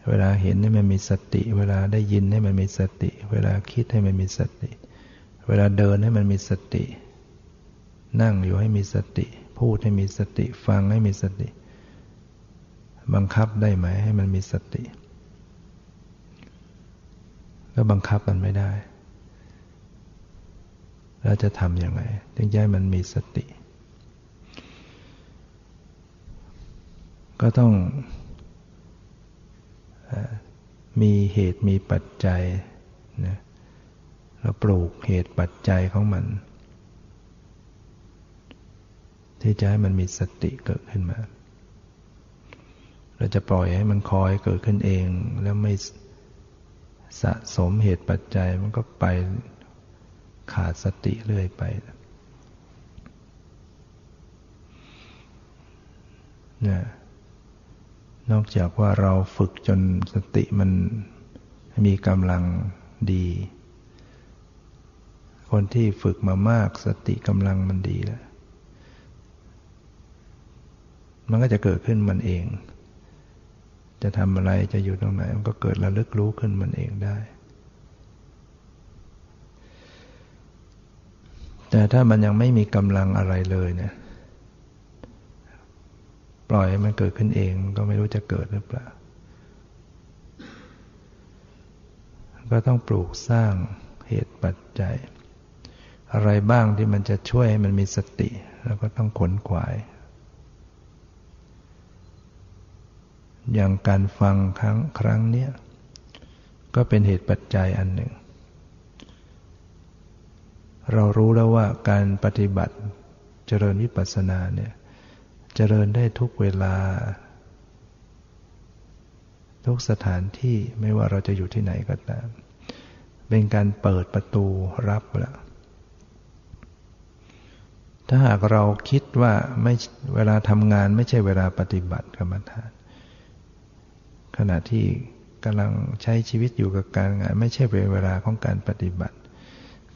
เวลาเห็นให้มันมีสติเวลาได้ยินให้มันมีสติเวลาคิดให้มันมีสติเวลาเดินให้มันมีสตินั่งอยู่ให้มีสติพูดให้มีสติฟังให้มีสติบังคับได้ไหมให้มันมีสติก็บังคับมันไม่ได้แล้วจะทำอย่างไรถึงจะให้มันมีสติก็ต้องมีเหตุมีปัจจัยนะเราปลูกเหตุปัจจัยของมันที่จะให้มันมีสติเกิดขึ้นมา เราจะปล่อยให้มันคอยเกิดขึ้นเองแล้วไม่สะสมเหตุปัจจัยมันก็ไปขาดสติเรื่อยไปนะนอกจากว่าเราฝึกจนสติมันมีกำลังดีคนที่ฝึกมามากสติกำลังมันดีแล้วมันก็จะเกิดขึ้นมันเองจะทำอะไรจะอยู่ตรงไหนมันก็เกิดระลึกรู้ขึ้นมันเองได้แต่ถ้ามันยังไม่มีกำลังอะไรเลยเนี่ยปล่อยให้มันเกิดขึ้นเองก็ไม่รู้จะเกิดหรือเปล่าก็ต้องปลูกสร้างเหตุปัจจัยอะไรบ้างที่มันจะช่วยให้มันมีสติแล้วก็ต้องขนขวายอย่างการฟังครั้งครั้งเนี้ยก็เป็นเหตุปัจจัยอันหนึ่งเรารู้แล้วว่าการปฏิบัติเจริญวิปัสสนาเนี่ยเจริญได้ทุกเวลาทุกสถานที่ไม่ว่าเราจะอยู่ที่ไหนก็ตามเป็นการเปิดประตูรับละถ้าหากเราคิดว่าไม่เวลาทำงานไม่ใช่เวลาปฏิบัติกรรมฐานขณะที่กำลังใช้ชีวิตอยู่กับการงานไม่ใช่เป็นเวลาของการปฏิบัติ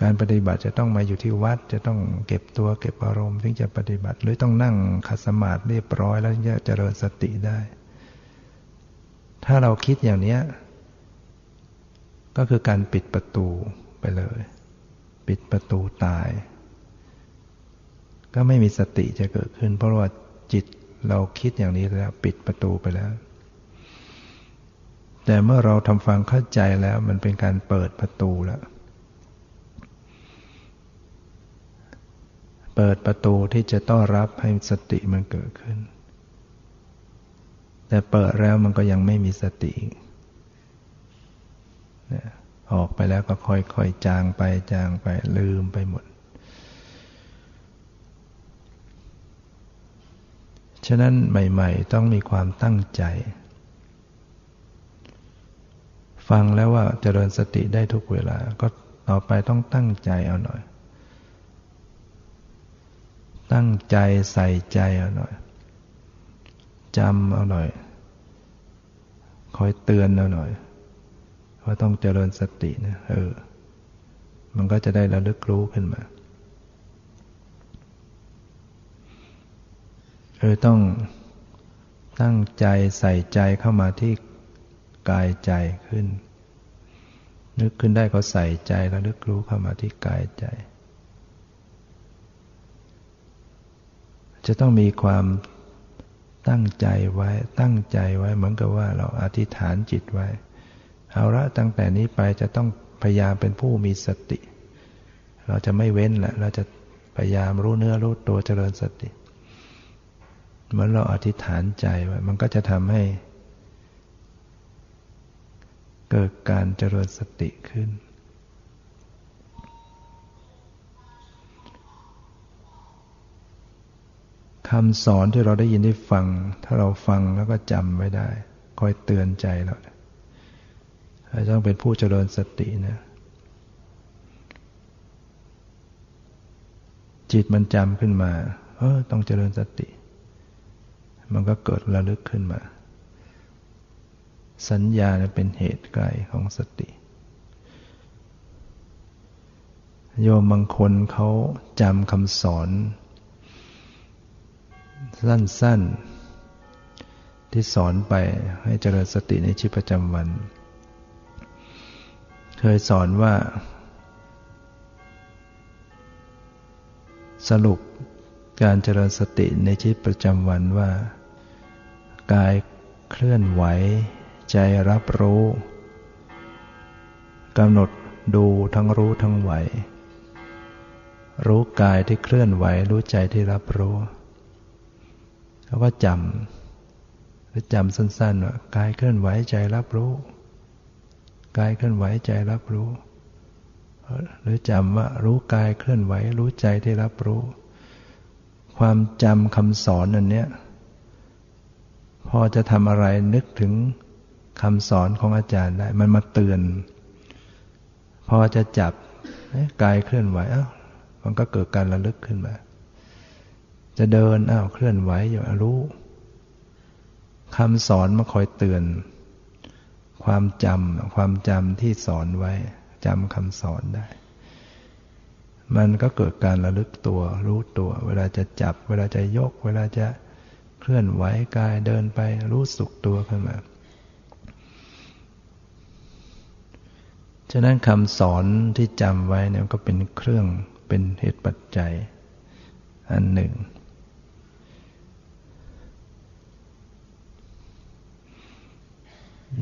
การปฏิบัติจะต้องมาอยู่ที่วัดจะต้องเก็บตัวเก็บอารมณ์ถึงจะปฏิบัติหรือต้องนั่งขัดสมาธิเรียบร้อยแล้วถึงจะเจริญสติได้ถ้าเราคิดอย่างนี้ก็คือการปิดประตูไปเลยปิดประตูตายก็ไม่มีสติจะเกิดขึ้นเพราะว่าจิตเราคิดอย่างนี้แล้วปิดประตูไปแล้วแต่เมื่อเราทำฟังเข้าใจแล้วมันเป็นการเปิดประตูแล้วเปิดประตูที่จะต้อนรับให้สติมันเกิดขึ้นแต่เปิดแล้วมันก็ยังไม่มีสติออกไปแล้วก็ค่อยๆจางไปจางไปลืมไปหมดฉะนั้นใหม่ๆต้องมีความตั้งใจฟังแล้วว่าเจริญสติได้ทุกเวลาก็ต่อไปต้องตั้งใจเอาหน่อยตั้งใจใส่ใจเอาหน่อยจำเอาหน่อยคอยเตือนเอาหน่อยว่าต้องเจริญสตินะเออมันก็จะได้ระลึกรู้ขึ้นมาเออต้องตั้งใจใส่ใจเข้ามาที่กายใจขึ้นนึกขึ้นได้ก็ใส่ใจระลึกรู้เข้ามาที่กายใจจะต้องมีความตั้งใจไว้ตั้งใจไว้เหมือนกับว่าเราอธิษฐานจิตไว้เอาละตั้งแต่นี้ไปจะต้องพยายามเป็นผู้มีสติเราจะไม่เว้นแหละเราจะพยายามรู้เนื้อรู้ตัวเจริญสติเหมือนเราอธิษฐานใจไว้มันก็จะทำให้เกิดการเจริญสติขึ้นคำสอนที่เราได้ยินได้ฟังถ้าเราฟังแล้วก็จำไว้ได้คอยเตือนใจเราเราต้องเป็นผู้เจริญสตินะจิตมันจำขึ้นมาเออต้องเจริญสติมันก็เกิดระลึกขึ้นมาสัญญาเป็นเหตุไกลของสติโยมบางคนเขาจำคำสอนสั้นๆที่สอนไปให้เจริญสติในชีวิตประจำวันเคยสอนว่าสรุปการเจริญสติในชีวิตประจำวันว่ากายเคลื่อนไหวใจรับรู้กำหนดดูทั้งรู้ทั้งไหวรู้กายที่เคลื่อนไหวรู้ใจที่รับรู้แล้วก็จำหรือจำสั้นๆว่ากายเคลื่อนไหวใจรับรู้กายเคลื่อนไหวใจรับรู้หรือจำว่ารู้กายเคลื่อนไหวรู้ใจที่รับรู้ความจำคำสอนอันเนี้ย พอจะทำอะไรนึกถึงคำสอนของอาจารย์ได้มันมาเตือนพอจะจับกายเคลื่อนไหวอ้าวมันก็เกิดการระลึกขึ้นมาจะเดินอ้าวเคลื่อนไหวอยู่รู้คำสอนมาคอยเตือนความจำความจำที่สอนไว้จำคำสอนได้มันก็เกิดการระลึกตัวรู้ตัวเวลาจะจับเวลาจะยกเวลาจะเคลื่อนไหวกายเดินไปรู้สึกตัวขึ้นมาฉะนั้นคำสอนที่จำไว้เนี่ยก็เป็นเครื่องเป็นเหตุปัจจัยอันหนึ่ง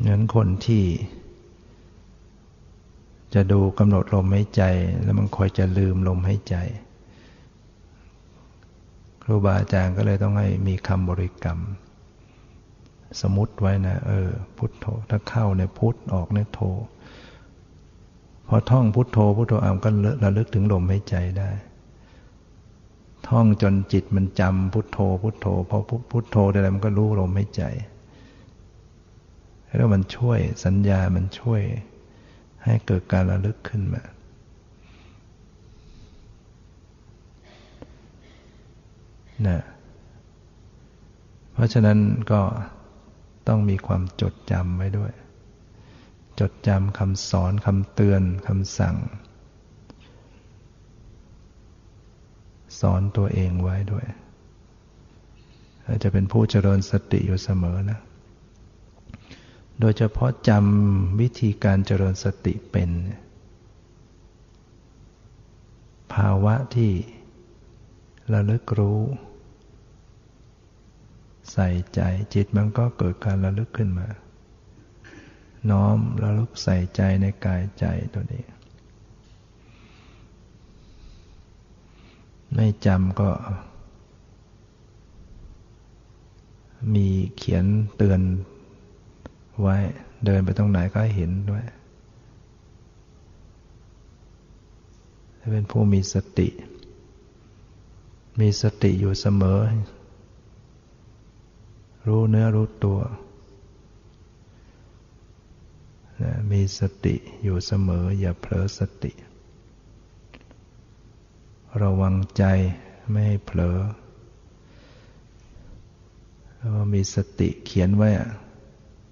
งั้นคนที่จะดูกำหนดลมหายใจแล้วมันคอยจะลืมลมหายใจครูบาอาจารย์ก็เลยต้องให้มีคำบริกรรมสมมติไว้นะเออพุทโธถ้าเข้าในพุทออกในโธพอท่องพุทโธพุทโธอ้ำก็ระลึกถึงลมหายใจได้ท่องจนจิตมันจำพุทโธพุทโธพอพุทโธได้แล้วมันก็รู้ลมหายใจแล้วมันช่วยสัญญามันช่วยให้เกิดการระลึกขึ้นมานะเพราะฉะนั้นก็ต้องมีความจดจำไว้ด้วยจดจำคำสอนคำเตือนคำสั่งสอนตัวเองไว้ด้วยจะเป็นผู้เจริญสติอยู่เสมอนะโดยเฉพาะจำวิธีการเจริญสติเป็นภาวะที่ระลึกรู้ใส่ใจจิตมันก็เกิดการระลึกขึ้นมาน้อมระลึกใส่ใจในกายใจตัวนี้ไม่จำก็มีเขียนเตือนไว้เดินไปตรงไหนก็เห็นด้วยเป็นผู้มีสติมีสติอยู่เสมอรู้เนื้อรู้ตัวมีสติอยู่เสมออย่าเผลอสติระวังใจไม่ให้เผลอมีสติเขียนไว้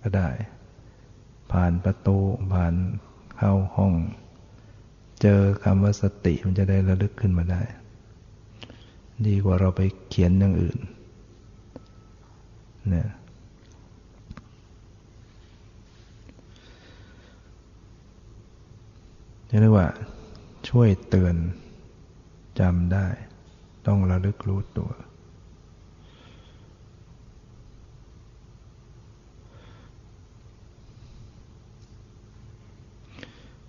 ก็ได้ผ่านประตูผ่านเข้าห้องเจอคำว่าสติมันจะได้ระลึกขึ้นมาได้ดีกว่าเราไปเขียนอย่างอื่นนะเรียกว่าช่วยเตือนจำได้ต้องระลึกรู้ตัว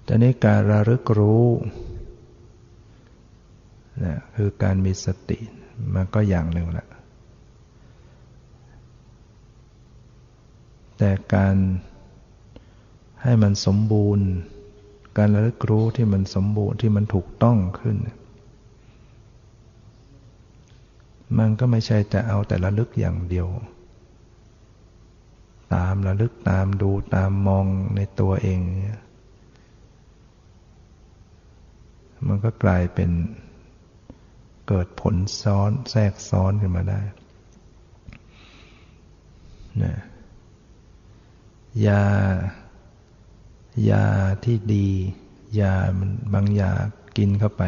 แต่ในการระลึกรู้นะคือการมีสติมันก็อย่างหนึ่งแหละแต่การให้มันสมบูรณ์การระลึกรู้ที่มันสมบูรณ์ที่มันถูกต้องขึ้นมันก็ไม่ใช่จะเอาแต่ระลึกอย่างเดียวตามระลึกตามดูตามมองในตัวเองมันก็กลายเป็นเกิดผลซ้อนแทรกซ้อนขึ้นมาได้นะยายาที่ดียามันบางยากินเข้าไป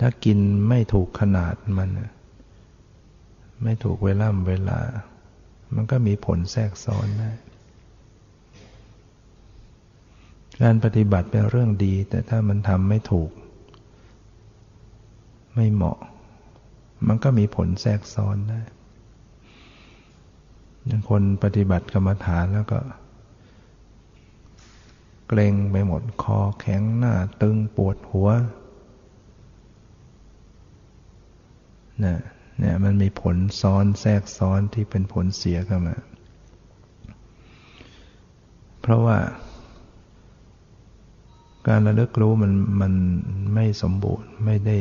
ถ้ากินไม่ถูกขนาดมันไม่ถูกเวล่ำเวลามันก็มีผลแทรกซ้อนได้การปฏิบัติเป็นเรื่องดีแต่ถ้ามันทำไม่ถูกไม่เหมาะมันก็มีผลแทรกซ้อนได้อย่างคนปฏิบัติกรรมฐานแล้วก็เกร็งไปหมดคอแข็งหน้าตึงปวดหัวนะเนี่ยมันมีผลซ้อนแทรกซ้อนที่เป็นผลเสียกันมาเพราะว่าการระลึกรู้มันมันไม่สมบูรณ์ไม่ได้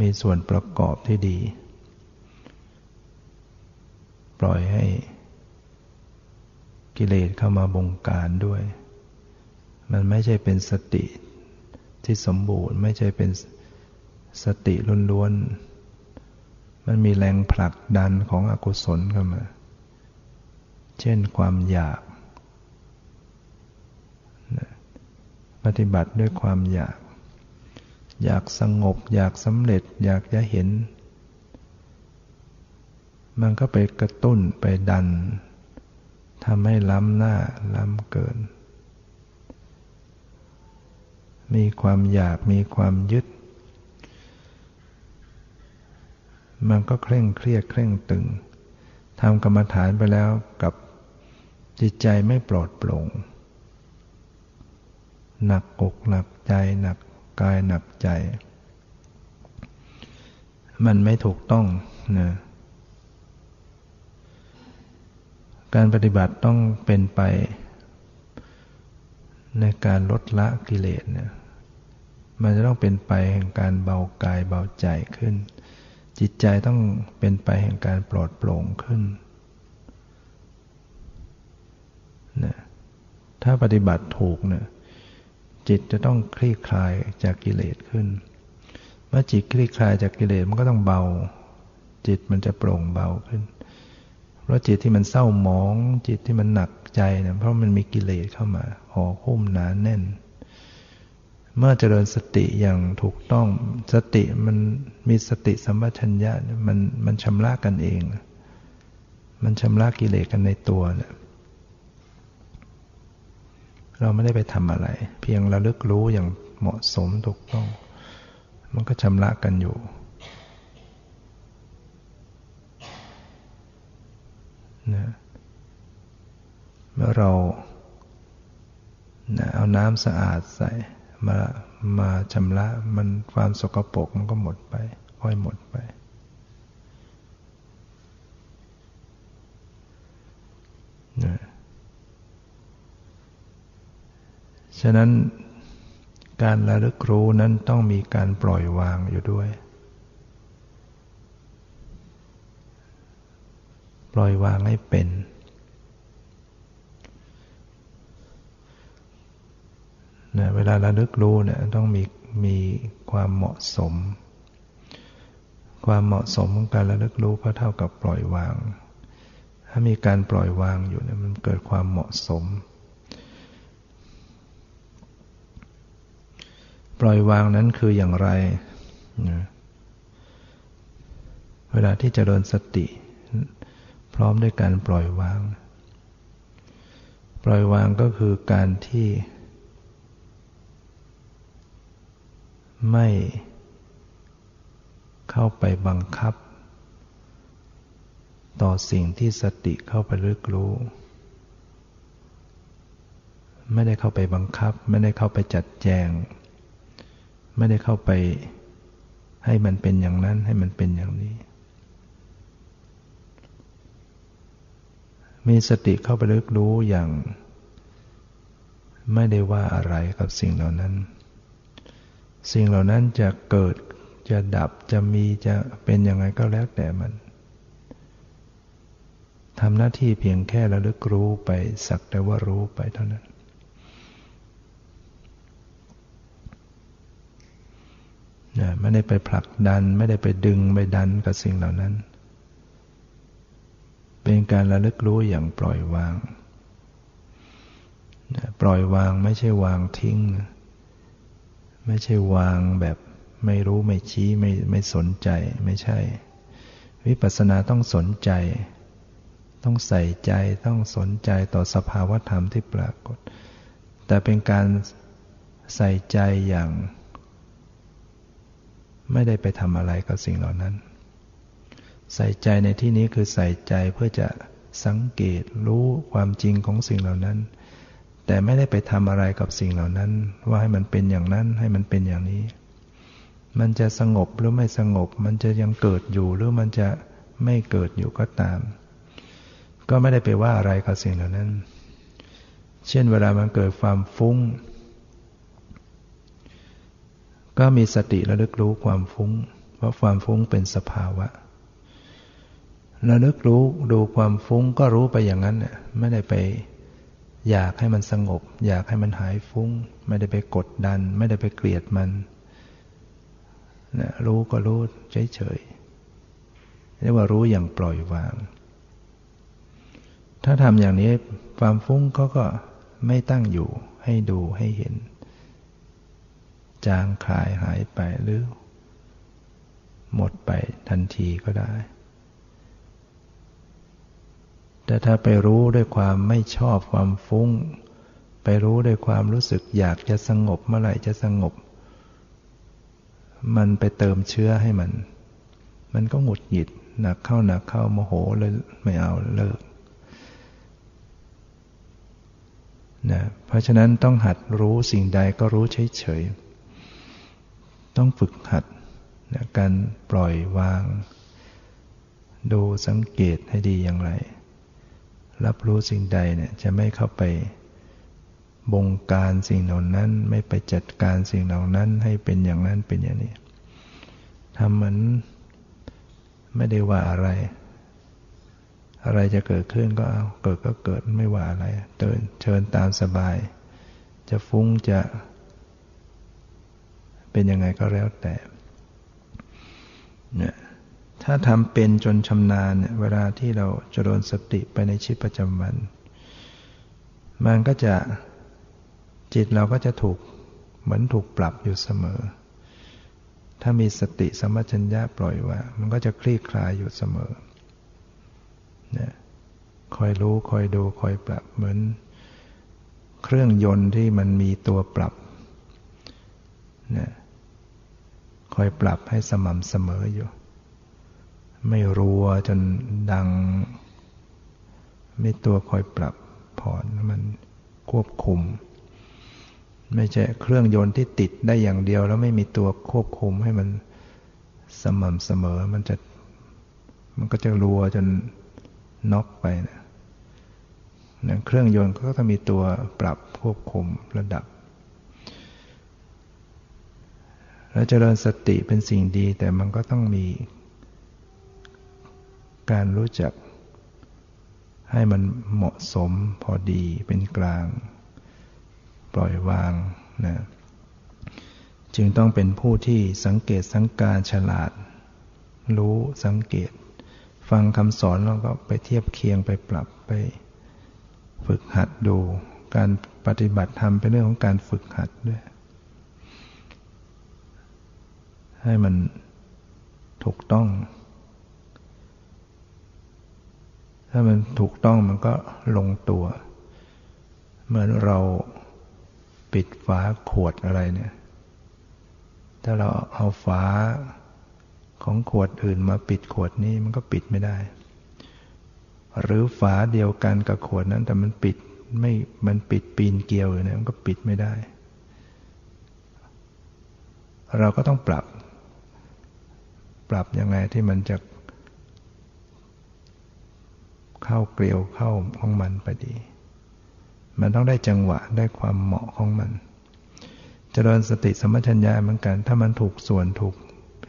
มีส่วนประกอบที่ดี ล่อยให้กิเลสเข้ามาบงการด้วยมันไม่ใช่เป็นสติที่สมบูรณ์ไม่ใช่เป็นสติล้วนๆมันมีแรงผลักดันของอกุศลเข้ามาเช่นความอยากปฏิบัติด้วยความอยากอยากสงบอยากสำเร็จอยากจะเห็นมันก็ไปกระตุ้นไปดันทำให้ล้ำหน้าล้ำเกินมีความอยากมีความยึดมันก็เคร่งเครียดเคร่งตึงทำกรรมฐานไปแล้วกับจิตใจไม่ปลอดโปร่งหนักอกหนักใจหนักกายหนักใจมันไม่ถูกต้องนะการปฏิบัติต้องเป็นไปในการลดละกิเลสเนี่ยมันจะต้องเป็นไปแห่งการเบากายเบาใจขึ้นจิตใจต้องเป็นไปแห่งการปลอดโปร่งขึ้นนะถ้าปฏิบัติถูกเนี่ยจิตจะต้องคลี่คลายจากกิเลสขึ้นเมื่อจิตคลี่คลายจากกิเลสมันก็ต้องเบาจิตมันจะโปร่งเบาขึ้นเพราะจิตที่มันเศร้าหมองจิตที่มันหนักใจเนี่ยเพราะมันมีกิเลสเข้ามาห่อหุ้มหนาแน่นเมื่อเจริญสติอย่างถูกต้องสติมันมีสติสัมปชัญญะมันมันชำระกันเองมันชำระกิเลสกันในตัวเนี่ยเราไม่ได้ไปทำอะไรเพียงระลึกรู้อย่างเหมาะสมถูกต้องมันก็ชำระกันอยู่นะเมื่อเรานะเอาน้ำสะอาดใส่มามาชำระมันความสกปรกมันก็หมดไปค่อยหมดไปนะฉะนั้นการระลึกรู้นั้นต้องมีการปล่อยวางอยู่ด้วยปล่อยวางให้เป็นนะเวลาระลึกรู้เนี่ยต้องมีมีความเหมาะสมความเหมาะสมของการระลึกรู้ก็เท่ากับปล่อยวางถ้ามีการปล่อยวางอยู่เนี่ยมันเกิดความเหมาะสมปล่อยวางนั้นคืออย่างไรนะเวลาที่เจริญสติพร้อมด้วยการปล่อยวางปล่อยวางก็คือการที่ไม่เข้าไปบังคับต่อสิ่งที่สติเข้าไปรึกรู้ไม่ได้เข้าไปบังคับไม่ได้เข้าไปจัดแจงไม่ได้เข้าไปให้มันเป็นอย่างนั้นให้มันเป็นอย่างนี้มีสติเข้าไปรึกรู้อย่างไม่ได้ว่าอะไรกับสิ่งเหล่านั้นสิ่งเหล่านั้นจะเกิดจะดับจะมีจะเป็นยังไงก็แล้วแต่มันทำหน้าที่เพียงแค่ระลึกรู้ไปสักแต่ว่ารู้ไปเท่านั้นนะไม่ได้ไปผลักดันไม่ได้ไปดึงไปดันกับสิ่งเหล่านั้นเป็นการระลึกรู้อย่างปล่อยวางนะปล่อยวางไม่ใช่วางทิ้งนะไม่ใช่วางแบบไม่รู้ไม่ชี้ไม่ไม่สนใจไม่ใช่วิปัสสนาต้องสนใจต้องใส่ใจต้องสนใจต่อสภาวธรรมที่ปรากฏแต่เป็นการใส่ใจอย่างไม่ได้ไปทำอะไรกับสิ่งเหล่านั้นใส่ใจในที่นี้คือใส่ใจเพื่อจะสังเกตรู้ความจริงของสิ่งเหล่านั้นแต่ไม่ได้ไปทำอะไรกับสิ่งเหล่านั้นว่าให้มันเป็นอย่างนั้นให้มันเป็นอย่างนี้มันจะสงบหรือไม่สงบมันจะยังเกิดอยู่หรือมันจะไม่เกิดอยู่ก็ตามก็ไม่ได้ไปว่าอะไรกับสิ่งเหล่านั้นเช่นเวลามันเกิดความฟุ้งก็มีสติระลึกรู้ความฟุ้งเพราะความฟุ้งเป็นสภาวะ ระลึกรู้ดูความฟุ้งก็รู้ไปอย่างนั้นเนี่ยไม่ได้ไปอยากให้มันสงบอยากให้มันหายฟุ้งไม่ได้ไปกดดันไม่ได้ไปเกลียดมันนะรู้ก็รู้เฉยๆเรียกว่ารู้อย่างปล่อยวางถ้าทำอย่างนี้ความฟุ้งเขาก็ไม่ตั้งอยู่ให้ดูให้เห็นจางคลายหายไปหรือหมดไปทันทีก็ได้แต่ถ้าไปรู้ด้วยความไม่ชอบความฟุ้งไปรู้ด้วยความรู้สึกอยากจะสงบเมื่อไหร่จะสงบมันไปเติมเชื้อให้มันมันก็หงุดหงิดหนักเข้าหนักเข้าโมโหเลยไม่เอาเลิกนะเพราะฉะนั้นต้องหัดรู้สิ่งใดก็รู้เฉยๆต้องฝึกหัดนะการปล่อยวางดูสังเกตให้ดีอย่างไรรับรู้สิ่งใดเนี่ยจะไม่เข้าไปบงการสิ่งเหล่านั้นไม่ไปจัดการสิ่งเหล่านั้นให้เป็นอย่างนั้นเป็นอย่างนี้ทำเหมือนไม่ได้ว่าอะไรอะไรจะเกิดขึ้นก็เอาเกิดก็เกิดไม่ว่าอะไรเดินเชิญตามสบายจะฟุ้งจะเป็นยังไงก็แล้วแต่เนี่ยถ้าทำเป็นจนชำนาญเวลาที่เราเจริญสติไปในชีวิตประจำวันมันก็จะจิตเราก็จะถูกเหมือนถูกปรับอยู่เสมอถ้ามีสติสัมปชัญญะปล่อยว่ามันก็จะคลี่คลายอยู่เสมอเนี่ยคอยรู้คอยดูคอยปรับเหมือนเครื่องยนต์ที่มันมีตัวปรับเนี่ยคอยปรับให้สม่ำเสมออยู่ไม่รัวจนดังไม่ตัวคอยปรับผ่อนมันควบคุมไม่ใช่เครื่องยนต์ที่ติดได้อย่างเดียวแล้วไม่มีตัวควบคุมให้มันสม่ำเสมอมันจะมันก็จะรัวจนน็อกไปนะนะเครื่องยนต์ก็ต้องมีตัวปรับควบคุมระดับแล้วเจริญสติเป็นสิ่งดีแต่มันก็ต้องมีการรู้จักให้มันเหมาะสมพอดีเป็นกลางปล่อยวางนะจึงต้องเป็นผู้ที่สังเกตสังการฉลาดรู้สังเกตฟังคำสอนแล้วก็ไปเทียบเคียงไปปรับไปฝึกหัดดูการปฏิบัติธรรมเป็นเรื่องของการฝึกหัดด้วยให้มันถูกต้องถ้ามันถูกต้องมันก็ลงตัวเหมือนเราปิดฝาขวดอะไรเนี่ยถ้าเราเอาฝาของขวดอื่นมาปิดขวดนี้มันก็ปิดไม่ได้หรือฝาเดียวกันกับขวดนั้นแต่มันปิดไม่มันปิดปีนเกลียวอยู่เนี่ยมันก็ปิดไม่ได้เราก็ต้องปรับปรับยังไงที่มันจะเข้าเกลียวเข้าของมันไปดีมันต้องได้จังหวะได้ความเหมาะของมันเจริญสติสัมปชัญญะเหมือนกันถ้ามันถูกส่วนถูก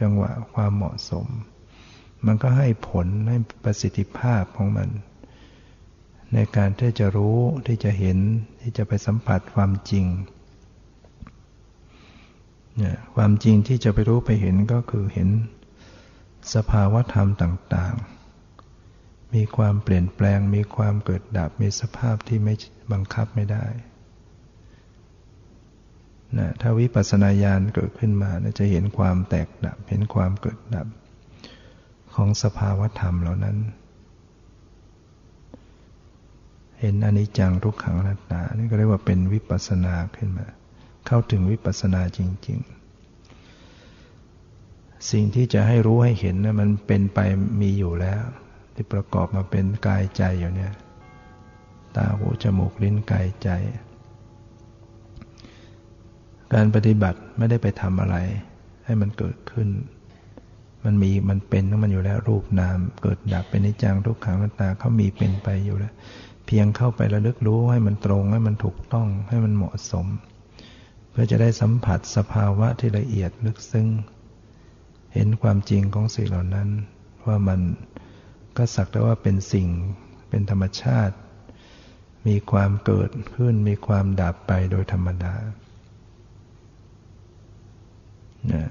จังหวะความเหมาะสมมันก็ให้ผลให้ประสิทธิภาพของมันในการที่จะรู้ที่จะเห็นที่จะไปสัมผัสความจริงเนี่ยความจริงที่จะไปรู้ไปเห็นก็คือเห็นสภาวะธรรมต่างๆมีความเปลี่ยนแปลงมีความเกิดดับมีสภาพที่ไม่บังคับไม่ได้นะถ้าวิปัสสนาญาณเกิดขึ้นมาจะเห็นความแตกดับเห็นความเกิดดับของสภาวธรรมเหล่านั้นเห็นอนิจจังทุกขังอนัตตานี่ก็เรียกว่าเป็นวิปัสสนาขึ้นมาเข้าถึงวิปัสสนาจริงๆสิ่งที่จะให้รู้ให้เห็นนะมันเป็นไปมีอยู่แล้วที่ประกอบมาเป็นกายใจอยู่เนี่ยตาหูจมูกลิ้นกายใจการปฏิบัติไม่ได้ไปทำอะไรให้มันเกิดขึ้นมันมีมันเป็นของมันอยู่แล้วรูปนามเกิดดับเป็นนิจจังทุกขังอนัตตาเขามีเป็นไปอยู่แล้วเพียงเข้าไประลึกรู้ให้มันตรงให้มันถูกต้องให้มันเหมาะสมเพื่อจะได้สัมผัสสภาวะที่ละเอียดลึกซึ้งเห็นความจริงของสิ่งเหล่านั้นว่ามัน ก็สักแต่ว่าเป็นสิ่งเป็นธรรมชาติมีความเกิดขึ้นมีความดับไปโดยธรรมดานะ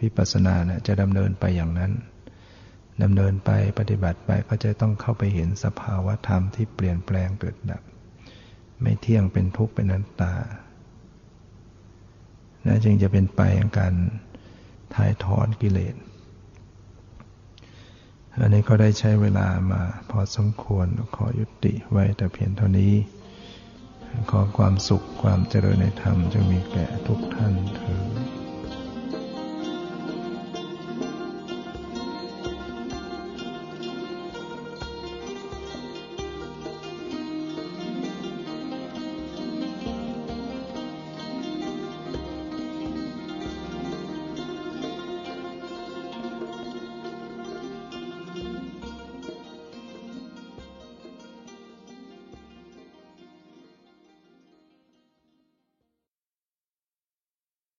วิปัสสนาเนี่ยจะดำเนินไปอย่างนั้นดำเนินไปปฏิบัติไปก็จะต้องเข้าไปเห็นสภาวะธรรมที่เปลี่ยนแปลงเกิดดับไม่เที่ยงเป็นทุกข์เป็นอนัตตานะจึงจะเป็นไปของการถ่ายถอนกิเลสอันนี้ก็ได้ใช้เวลามาพอสมควรขอยุติไว้แต่เพียงเท่านี้ขอความสุขความเจริญในธรรมจงมีแก่ทุกท่านเทอญ